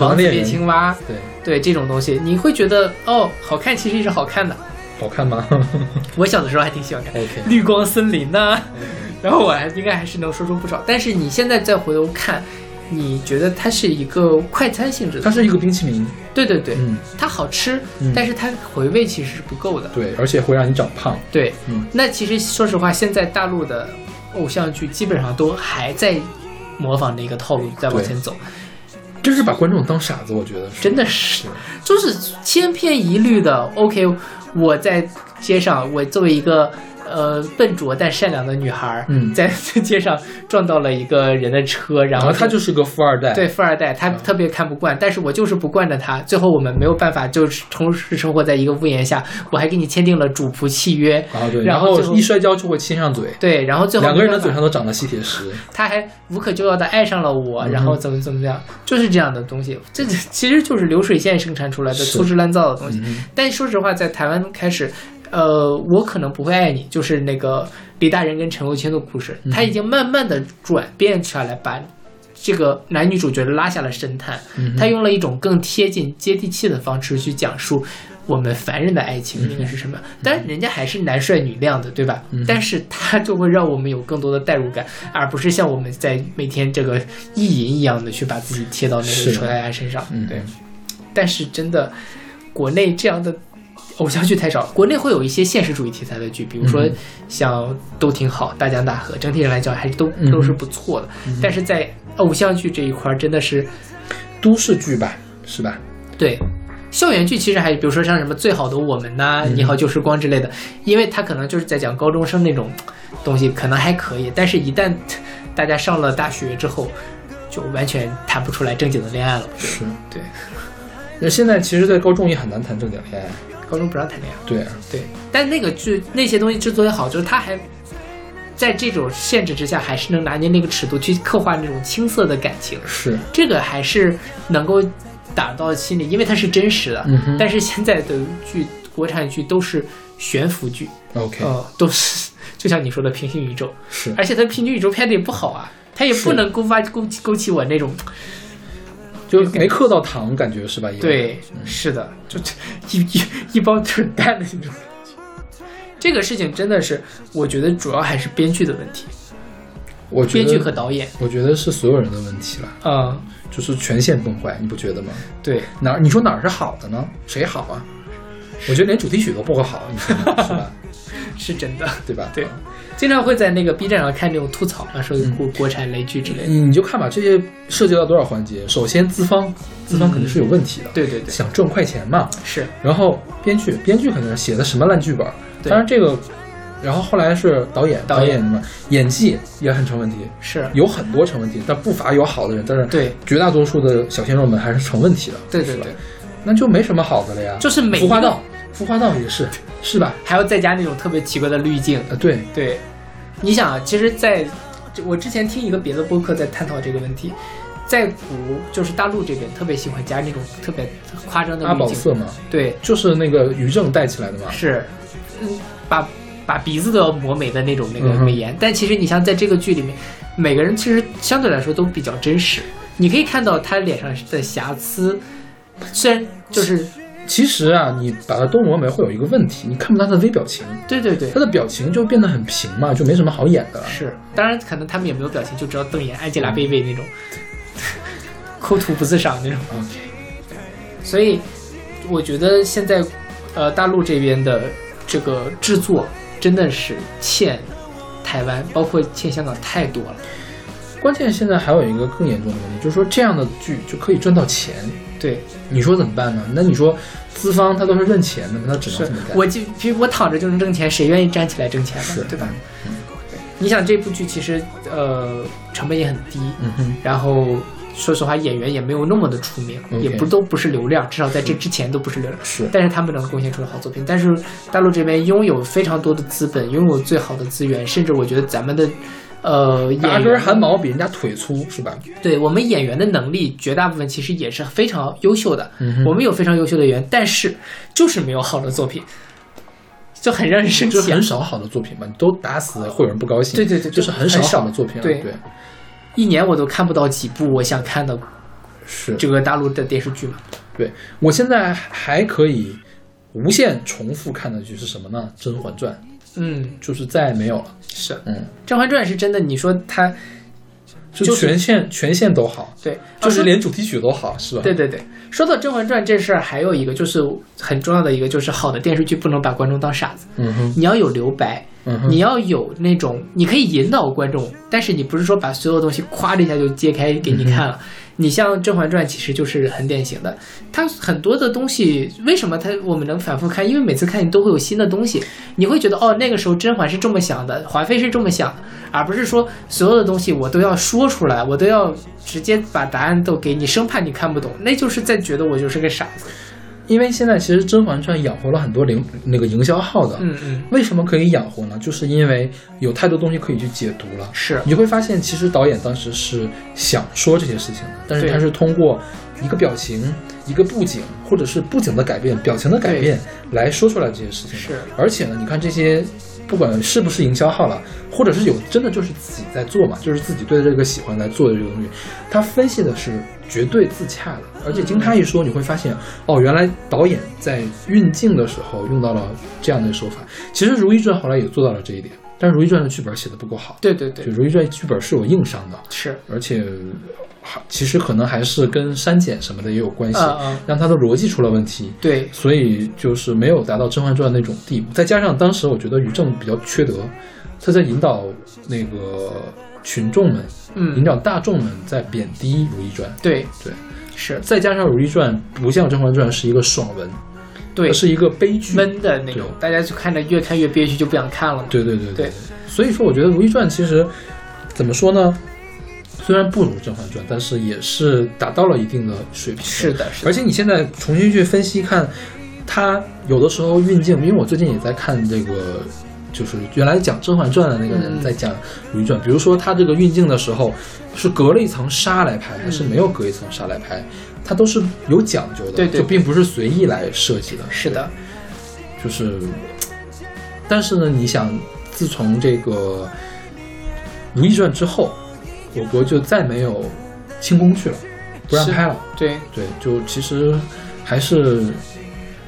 王子变青蛙，对这种东西，你会觉得哦，好看，其实一直好看的。好看吗？我小的时候还挺喜欢看。Okay. 绿光森林呐，然后我应该还是能说出不少。但是你现在再回头看，你觉得它是一个快餐性质的，它是一个冰淇淋。对，它好吃，但是它回味其实是不够的。对，而且会让你长胖。对，那其实说实话，现在大陆的偶像剧基本上都还在模仿的一个套路在往前走，真是把观众当傻子，我觉得真的是，就是千篇一律的。OK， 我在街上，我作为一个笨拙但善良的女孩，在街上撞到了一个人的车，然后她就是个富二代，对，富二代，她特别看不惯，但是我就是不惯着她，最后我们没有办法，就是同时生活在一个屋檐下，我还给你签订了主仆契约，然后一摔跤就会亲上嘴，对，然后最后两个人的嘴上都长了吸铁石，她还无可救药的爱上了我，然后怎么样，就是这样的东西，这其实就是流水线生产出来的粗制滥造的东西。但说实话，在台湾开始。我可能不会爱你，就是那个李大人跟陈慧卿的故事，他已经慢慢的转变起来，把这个男女主角拉下了神坛，他用了一种更贴近接地气的方式去讲述我们凡人的爱情应该是什么，当然人家还是男帅女靓的，对吧？但是他就会让我们有更多的代入感，而不是像我们在每天这个意淫一样的去把自己贴到那个丑丫丫身上，对。但是真的国内这样的偶像剧太少，国内会有一些现实主义题材的剧，比如说像都挺好、大江大河，整体上来讲还都是不错的。但是在偶像剧这一块真的是都市剧吧，是吧？对，校园剧其实还比如说像什么最好的我们呐、你好旧时光之类的，因为它可能就是在讲高中生那种东西，可能还可以，但是一旦大家上了大学之后，就完全谈不出来正经的恋爱了。是，对。那现在其实，在高中也很难谈正经恋爱。高中不让谈恋爱，对啊，对，但那个剧那些东西之所以好，就是他还在这种限制之下，还是能拿捏那个尺度去刻画那种青涩的感情，是这个还是能够打到心里，因为它是真实的。但是现在的剧，国产剧都是悬浮剧 ，OK，都是就像你说的平行宇宙，是，而且它平行宇宙拍的也不好啊，它也不能勾起我那种。就没刻到糖，感觉是吧？对，是的，就一包蠢蛋的那种。这个事情真的是，我觉得主要还是编剧的问题。我觉得编剧和导演，我觉得是所有人的问题了。就是全线崩坏，你不觉得吗？对，你说哪儿是好的呢？谁好啊？我觉得连主题曲都不够好，你说是吧？是真的，对吧？对，经常会在那个 B 站上看那种吐槽啊，说国产雷剧之类的。你就看吧，这些涉及到多少环节？首先资方肯定是有问题的，对对对，想挣快钱嘛，是。然后编剧肯定是写的什么烂剧本，当然这个，然后后来是导演嘛，演技也很成问题，是有很多成问题，但不乏有好的人，但是对绝大多数的小鲜肉们还是成问题的，对对对，那就没什么好的了呀，就是每浮夸到。孵化道也是，是吧？还要再加那种特别奇怪的滤镜。对对，你想啊，其实在我之前听一个别的播客在探讨这个问题，在就是大陆这边特别喜欢加那种特别夸张的滤镜。阿宝色嘛，对，就是那个于正带起来的嘛。是，把鼻子都要磨美的那种那个美颜，但其实你像在这个剧里面，每个人其实相对来说都比较真实，你可以看到他脸上的瑕疵，虽然就是。其实啊，你把它都磨没会有一个问题，你看不到他的微表情。对对对，他的表情就变得很平嘛，就没什么好演的了。是，当然可能他们也没有表情，就只要瞪眼，安吉拉贝贝那种，抠图不自赏那种。Okay. 所以我觉得现在，大陆这边的这个制作真的是欠台湾，包括欠香港太多了。关键现在还有一个更严重的问题，就是说这样的剧就可以赚到钱。对，你说怎么办呢？那你说资方他都是认钱的，那只能这么干。我躺着就能挣钱，谁愿意站起来挣钱呢？对吧？你想这部剧其实成本也很低，然后说实话演员也没有那么的出名，也都不是流量，至少在这之前都不是流量。是，但是他们能贡献出了好作品。但是大陆这边拥有非常多的资本，拥有最好的资源，甚至我觉得咱们的。拔根汗毛比人家腿粗是吧？对，我们演员的能力绝大部分其实也是非常优秀的，我们有非常优秀的演员，但是就是没有好的作品，就很让人生气。就是很少好的作品嘛，你都打死会有人不高兴。对对对，就是很少好的作品。对对，一年我都看不到几部我想看的，是这个大陆的电视剧嘛？对，我现在还可以无限重复看的剧是什么呢？《甄嬛传》。就是再也没有了。是，甄嬛传是真的，你说它就全线都好，对，就是连主题曲都好，是吧？对对对。说到甄嬛传这事儿，还有一个就是很重要的一个，就是好的电视剧不能把观众当傻子，你要有留白，你要有那种你可以引导观众，但是你不是说把所有东西夸一下就揭开给你看了，你像《甄嬛传》其实就是很典型的，它很多的东西为什么我们能反复看，因为每次看你都会有新的东西，你会觉得哦，那个时候甄嬛是这么想的，华妃是这么想的，而不是说所有的东西我都要说出来，我都要直接把答案都给你，生怕你看不懂，那就是在觉得我就是个傻子。因为现在其实《甄嬛传》养活了很多那个营销号的，为什么可以养活呢？就是因为有太多东西可以去解读了。是，你会发现其实导演当时是想说这些事情的，但是他是通过一个表情、一个布景，或者是布景的改变、表情的改变来说出来这些事情。是，而且呢，你看这些。不管是不是营销号了，或者是有真的就是自己在做嘛，就是自己对这个喜欢来做的这个东西，他分析的是绝对自洽的。而且经他一说，你会发现哦，原来导演在运镜的时候用到了这样的手法。其实《如懿传》后来也做到了这一点，但是《如懿传》的剧本写的不够好。对对对，《如懿传》剧本是有硬伤的，是，而且其实可能还是跟删减什么的也有关系，让他的逻辑出了问题。对，所以就是没有达到《甄嬛传》那种地步。再加上当时我觉得于正比较缺德，他在引导那个群众们，引导大众们在贬低《如懿传》。对对，是。再加上《如懿传》不像《甄嬛传》是一个爽文。对，是一个悲剧闷的那种，大家就看着越看越憋屈，就不想看了。对对对 对，所以说我觉得《如懿传》其实怎么说呢？虽然不如《甄嬛传》，但是也是达到了一定的水平。是的，是的。而且你现在重新去分析看，它有的时候运镜，因为我最近也在看这个，就是原来讲《甄嬛传》的那个人在讲《如懿传》，比如说他这个运镜的时候是隔了一层纱来拍，还是没有隔一层纱来拍？它都是有讲究的，对对对，就并不是随意来设计的。是的，就是，但是呢，你想，自从这个《如懿传》之后，我国就再没有清宫去了，不让拍了。对对，就其实还是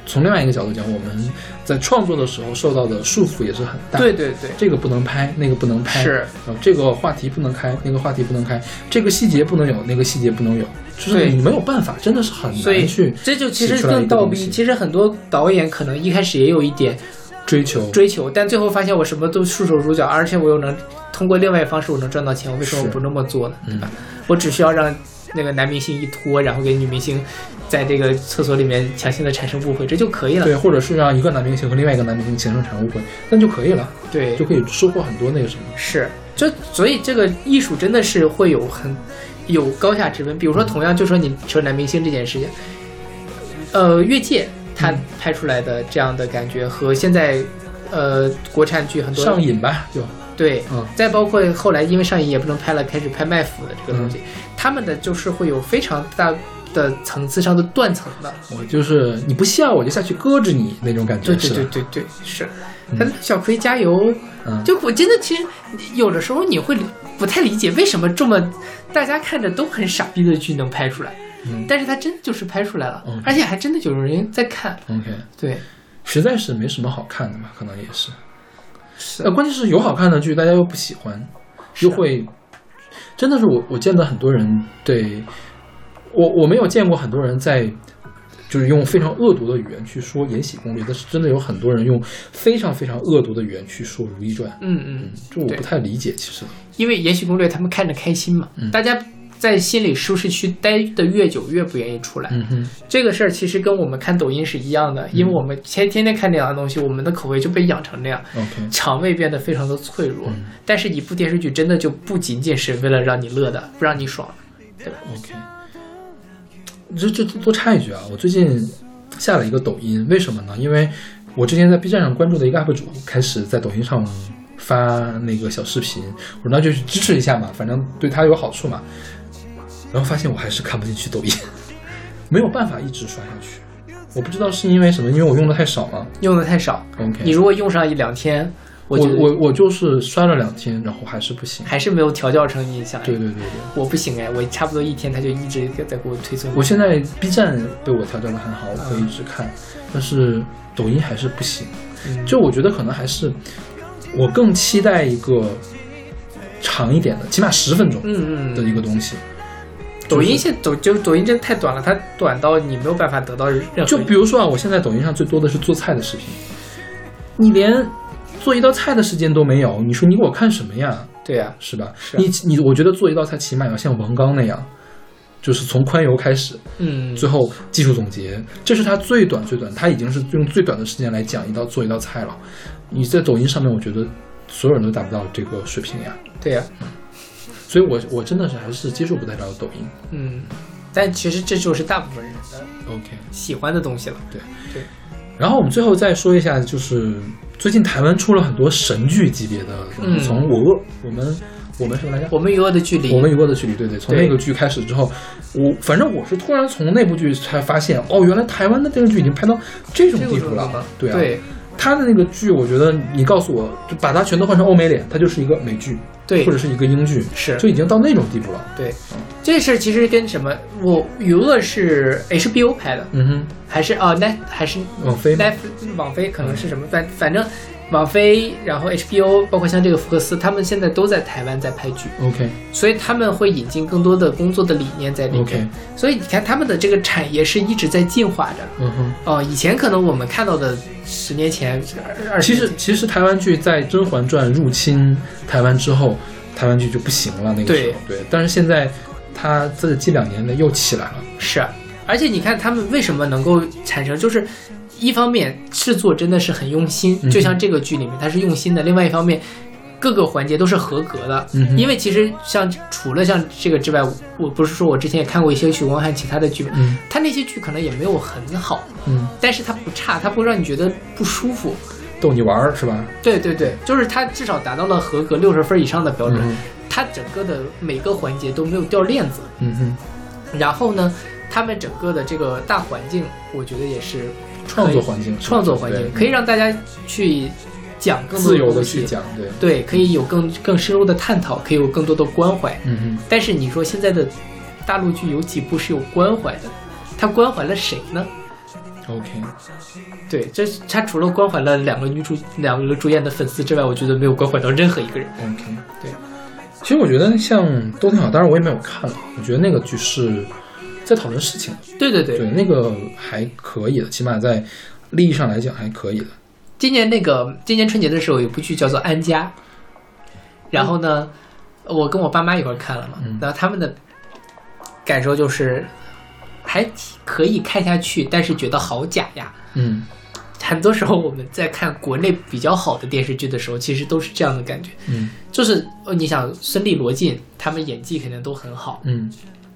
从另外一个角度讲，我们在创作的时候受到的束缚也是很大。对对对，这个不能拍，那个不能拍，是，这个话题不能开，那个话题不能开，这个细节不能有，那个细节不能有。就是你没有办法，真的是很难去。这就其实更倒逼。其实很多导演可能一开始也有一点追求，但最后发现我什么都束手束脚，而且我又能通过另外方式我能赚到钱，我为什么不那么做呢？对吧？我只需要让那个男明星一拖，然后给女明星在这个厕所里面强行的产生误会，这就可以了。对，或者是让一个男明星和另外一个男明星形成误会，那就可以了。对，就可以收获很多那个什么。是，所以这个艺术真的是会有高下之分，比如说，同样就说你说男明星这件事情，越界他拍出来的这样的感觉和现在，国产剧很多上瘾吧，就对，再包括后来因为上瘾也不能拍了，开始拍卖腐的这个东西，他们的就是会有非常大的层次上的断层的。我就是你不笑我就下去搁着你那种感觉。对对对对对，是。小葵加油！就我真的，其实有的时候你会不太理解为什么这么大家看着都很傻逼的剧能拍出来，但是它真的就是拍出来了，而且还真的有人在看。OK， 对，实在是没什么好看的嘛，可能也是。是，关键是有好看的剧，大家又不喜欢，又会真的是我见到很多人对我没有见过很多人在。就是用非常恶毒的语言去说《延禧攻略》，但是真的有很多人用非常非常恶毒的语言去说《如懿传》。这我不太理解，其实。因为《延禧攻略》他们看着开心嘛，大家在心里舒适区待的越久，越不愿意出来。这个事儿其实跟我们看抖音是一样的，因为我们天天看那样的东西，我们的口味就被养成那样，肠胃变得非常的脆弱。但是一部电视剧真的就不仅仅是为了让你乐的，不让你爽，对吧 ？OK。这多插一句啊，我最近下了一个抖音，为什么呢？因为我之前在 B 站上关注的一个 UP 主开始在抖音上发那个小视频，我那就去支持一下嘛，反正对他有好处嘛。然后发现我还是看不进去抖音，没有办法一直刷下去。我不知道是因为什么，因为我用的太少了，用的太少。Okay. 你如果用上一两天。我就是刷了2天，然后还是不行，还是没有调教成你想。对对对对，我不行哎，我差不多1天他就一直在给我推送。我现在 B 站被我调教的很好，我可以一直看，但是抖音还是不行。就我觉得可能还是我更期待一个长一点的，起码10分钟的一个东西。抖音真的太短了，它短到你没有办法得到任何。就比如说啊，我现在抖音上最多的是做菜的视频，你连。做一道菜的时间都没有，你说你给我看什么呀？对呀，是吧？是啊、你我觉得做一道菜起码要像王刚那样，就是从宽游开始，嗯，最后技术总结，这是他最短，他已经是用最短的时间来讲做一道菜了。你在抖音上面，我觉得所有人都达不到这个水平呀。对呀、啊，所以我真的是还是接受不太了抖音。嗯，但其实这就是大部分人的 OK 喜欢的东西了。Okay, 对。然后我们最后再说一下，就是最近台湾出了很多神剧级别的，嗯、从我们什么来着？我们与恶的距离。我们与恶的距离，对对，从那个剧开始之后，反正我是突然从那部剧才发现，哦，原来台湾的电视剧已经拍到这种地步了。对啊，对，他的那个剧，我觉得你告诉我，就把它全都换成欧美脸，它就是一个美剧，对，或者是一个英剧，是，就已经到那种地步了。对，这事其实跟什么？我与恶是 HBO 拍的，嗯哼，还是啊，还是网飞，网飞可能是什么？反正。网飞，然后 HBO， 包括像这个福克斯，他们现在都在台湾在拍剧 ，OK， 所以他们会引进更多的工作的理念在里面。OK， 所以你看他们的这个产业是一直在进化着。嗯哼，哦，以前可能我们看到的10年前、20年前，其实台湾剧在《甄嬛传》入侵台湾之后，台湾剧就不行了那个时候。对，但是现在它这近2年的又起来了。是，而且你看他们为什么能够产生，就是。一方面制作真的是很用心，就像这个剧里面它是用心的，另外一方面各个环节都是合格的，因为其实像除了像这个之外，我不是说我之前也看过一些许光汉其他的剧，他那些剧可能也没有很好，但是他不差，他不让你觉得不舒服，逗你玩是吧？对对对，就是他至少达到了合格60分以上的标准，他整个的每个环节都没有掉链子，然后呢他们整个的这个大环境我觉得也是创作环境可以让大家去讲更多的自由的去讲，对，可以有更深入的探讨，可以有更多的关怀。但是你说现在的大陆剧有几部是有关怀的？他关怀了谁呢 ？OK， 对，这他除了关怀了两个主演的粉丝之外，我觉得没有关怀到任何一个人。OK， 对。其实我觉得像《都挺好》，当然我也没有看了，我觉得那个剧是。在讨论事情，对，那个还可以的，起码在利益上来讲还可以的。今年春节的时候有部剧叫做《安家》，然后呢，我跟我爸妈一块看了嘛，然后他们的感受就是还可以看下去，但是觉得好假呀。很多时候我们在看国内比较好的电视剧的时候，其实都是这样的感觉。就是你想孙俪、罗晋他们演技肯定都很好。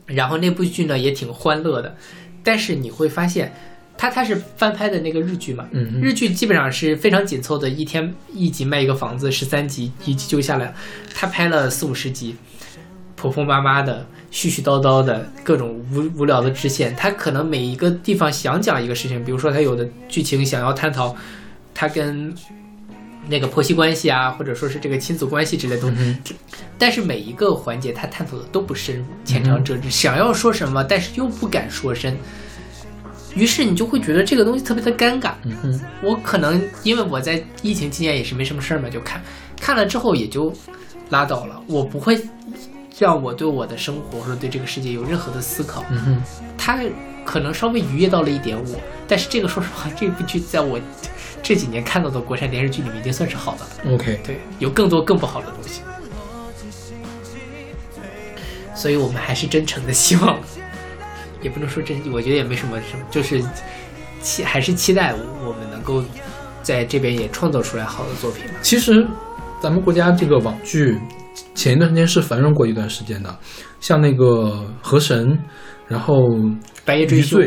然后那部剧呢也挺欢乐的，但是你会发现它是翻拍的那个日剧嘛，日剧基本上是非常紧凑的，一天一集卖一个房子，13集一集就下来了，他拍了40-50集，婆婆妈妈的，絮絮叨叨的，各种无聊的支线，他可能每一个地方想讲一个事情，比如说他有的剧情想要探讨他跟那个婆媳关系啊，或者说是这个亲子关系之类的东西，但是每一个环节他探讨的都不深入，浅尝辄止，想要说什么但是又不敢说深，于是你就会觉得这个东西特别的尴尬。我可能因为我在疫情期间也是没什么事嘛，就看了之后也就拉倒了，我不会让我对我的生活或者对这个世界有任何的思考。他可能稍微愉悦到了一点我，但是这个说实话，这部剧在我这几年看到的国产电视剧里面已经算是好的了。OK， 对，有更多更不好的东西，所以我们还是真诚的希望，也不能说真，我觉得也没什么，就是还是期待我们能够在这边也创造出来好的作品。其实，咱们国家这个网剧前一段时间是繁荣过一段时间的，像那个《河神》，然后《白夜追凶》。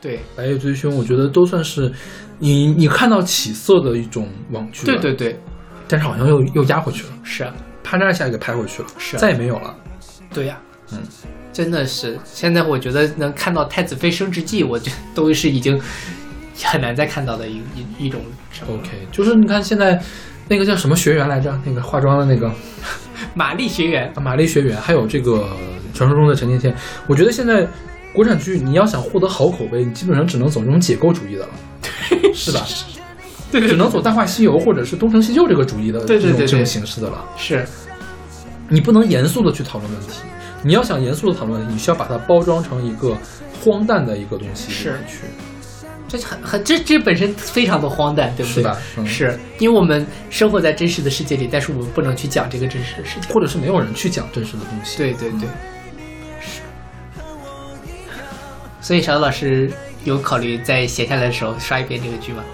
对，《白夜追凶》我觉得都算是你看到起色的一种网剧，对对对，但是好像又压回去了，是啊，啪嚓一下给拍回去了，是啊，再也没有了，对呀、啊，真的是现在我觉得能看到《太子妃升职记》，我觉得都是已经很难再看到的一种。OK， 就是你看现在那个叫什么学员来着？那个化妆的那个玛丽学员，玛丽学员，还有这个传说中的陈芊芊，我觉得现在。国产剧你要想获得好口碑，你基本上只能走这种解构主义的了，是吧？对，只能走《大话西游》或者是《东成西就》这个主义的这种形式的了。是，你不能严肃的去讨论问题，你要想严肃的讨论问题，你需要把它包装成一个荒诞的一个东西去。是，这这本身非常的荒诞，对不对？是吧？是因为我们生活在真实的世界里，但是我们不能去讲这个真实的世界，或者是没有人去讲真实的东西。对对对。所以小老师有考虑在闲下来的时候刷一遍这个剧吗？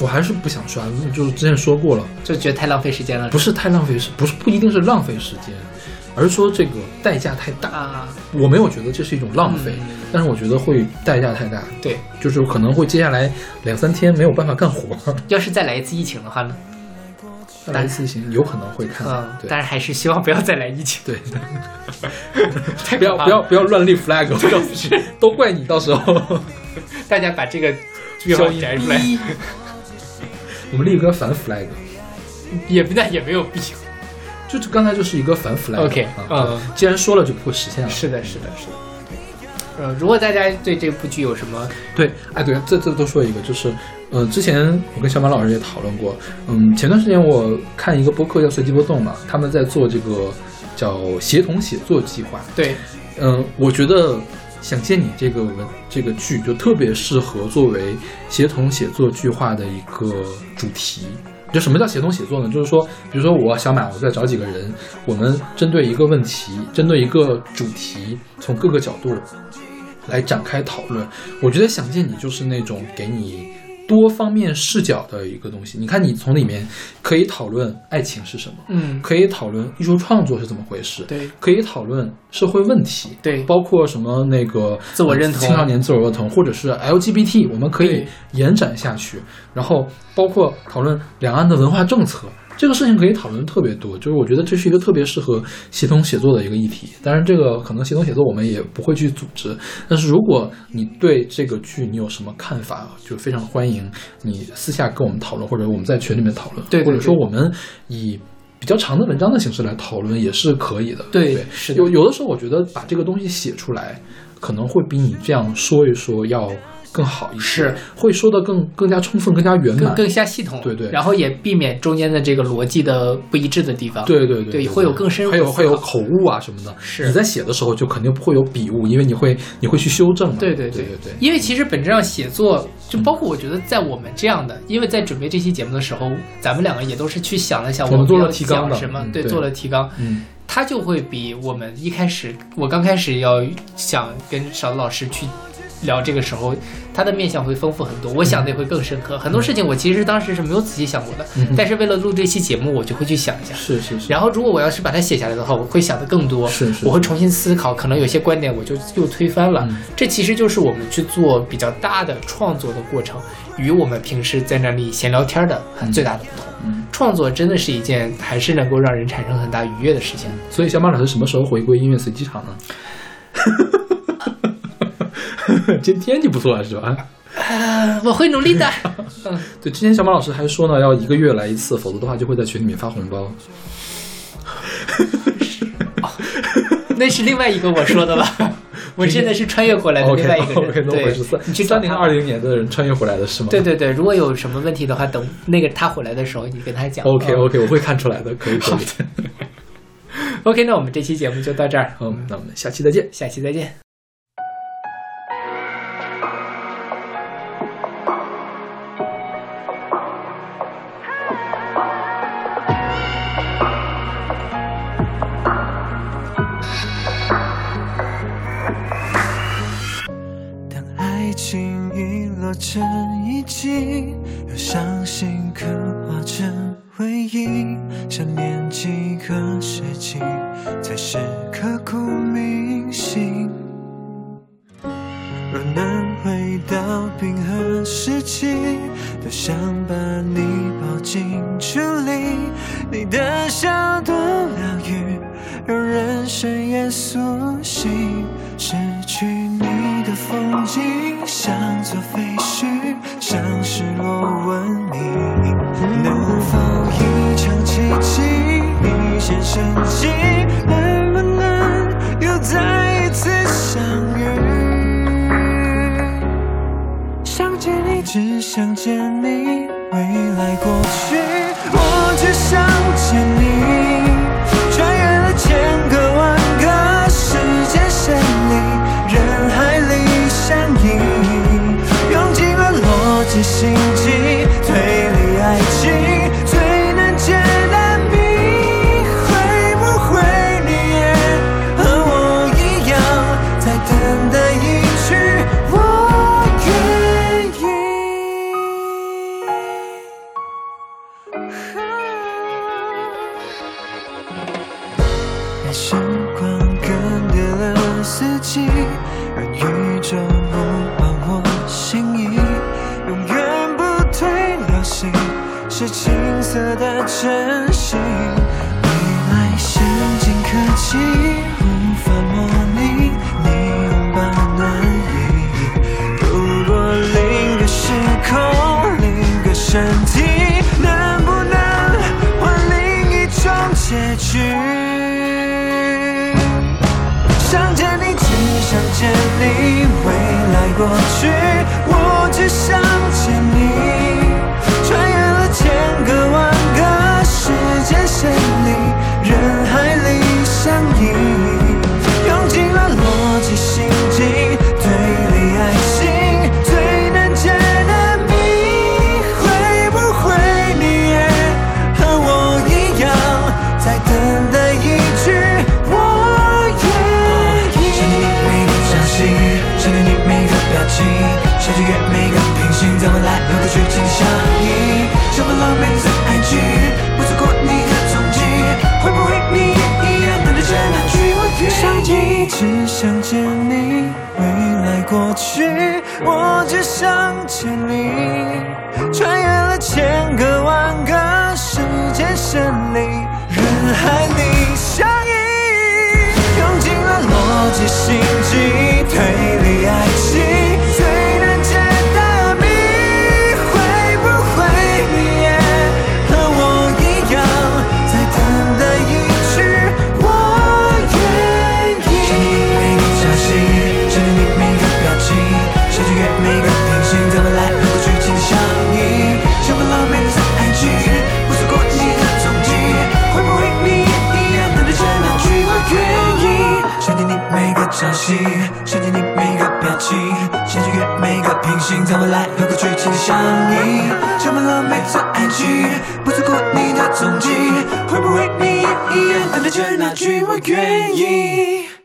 我还是不想刷，就之前说过了，就觉得太浪费时间了。不是太浪费，不是不一定是浪费时间，而是说这个代价太大。我没有觉得这是一种浪费，但是我觉得会代价太大。对，就是可能会接下来2-3天没有办法干活。要是再来一次疫情的话呢？再来一次疫情有可能会看，但是还是希望不要再来疫情。对，不要乱立 flag， 都怪你，到时候大家把这个剧号摘出来。我们立一个反 flag， 也没有必要，就刚才就是一个反 flag。OK， 既然说了就不会实现了。是的。如果大家对这部剧有什么这都说一个，就是之前我跟小马老师也讨论过，前段时间我看一个播客叫随机波动嘛，他们在做这个叫协同写作计划。对，我觉得。想见你这个剧就特别适合作为协同写作计划的一个主题。就什么叫协同写作呢？就是说，比如说我小马，我再找几个人，我们针对一个问题，针对一个主题，从各个角度来展开讨论。我觉得想见你就是那种给你多方面视角的一个东西。你看，你从里面可以讨论爱情是什么，可以讨论艺术创作是怎么回事，对，可以讨论社会问题，对，包括什么那个自我认同、青少年自我认同，或者是 LGBT， 我们可以延展下去，然后包括讨论两岸的文化政策。这个事情可以讨论特别多，就是我觉得这是一个特别适合协同写作的一个议题。当然，这个可能协同写作我们也不会去组织，但是如果你对这个剧你有什么看法，就非常欢迎你私下跟我们讨论，或者我们在群里面讨论，对，或者说我们以比较长的文章的形式来讨论也是可以的。对，是的。有的时候我觉得把这个东西写出来，可能会比你这样说一说要。更好一些，是会说的更加充分、更加圆满、更加系统，对，然后也避免中间的这个逻辑的不一致的地方，对，会有更深入，还有口误啊什么的。是你在写的时候就肯定不会有笔误，因为你会去修正嘛。对，因为其实本质上写作就包括我觉得在我们这样的，因为在准备这期节目的时候，咱们两个也都是去想了想我们做了提纲什么，对，做了提纲，它就会比我们刚开始要想跟勺子老师去。聊这个时候它的面向会丰富很多，我想的也会更深刻，很多事情我其实当时是没有仔细想过的，但是为了录这期节目我就会去想一下，是然后如果我要是把它写下来的话我会想的更多，是我会重新思考，可能有些观点我就又推翻了，这其实就是我们去做比较大的创作的过程与我们平时在那里闲聊天的最大的不同。创作真的是一件还是能够让人产生很大愉悦的事情。所以小马老师什么时候回归音乐随机场呢？今天就不错了是吧？我会努力的。对，之前小马老师还说呢，要1个月来一次，否则的话就会在群里面发红包。那是另外一个我说的吧？我现在是穿越过来的另外一个人。OK，你去3020年的人穿越回来的是吗？对，如果有什么问题的话，等那个他回来的时候，你跟他讲。OK，我会看出来的，可以。OK， 那我们这期节目就到这儿。那我们下期再见。落成遗迹，又伤心刻画成回忆，想念几个世纪才是刻骨铭心。若能回到冰河时期，多想把你抱进处理，你的笑多疗愈，让人生也苏醒。失去你的风景像座废墟，像失落文明，能否一场奇迹你先升级，能不能又再一次相遇？想见你，只想见你，未来过去我只想见你，穿越了1000个万个时间线里，人海里相依，用尽了逻辑心机推理爱情最难解难谜，会不会你也和我一样在等待一句那时光更迭了四季，让宇宙布满我心意，永远不退流行是青涩的真心，未来先进科技无法模拟，你拥抱暖意，如若另一个时空另一个身体，能不能换另一种结局，想见你，只想见你，未来过去，我只想见你，穿越了千个万个时间线里，人海里相依，用尽了逻辑心机，对立爱情最难解的谜，会不会你也和我一样，在等待一句设计，越每个平行怎么来能够去尽相依，什么浪漫在 IG 不错过你的踪迹，会不会你也一样等着这那句我愿意，想你只想见你，未来过去我只想见你，穿越了千个万个时间线里，人海里相依，用尽了逻辑心机，推理爱情伤心，想见你每个表情，想穿越每个平行，怎么来能够去紧想你，充满了每段爱情，不错过你的踪迹，会不会你也一样等着那句我愿意。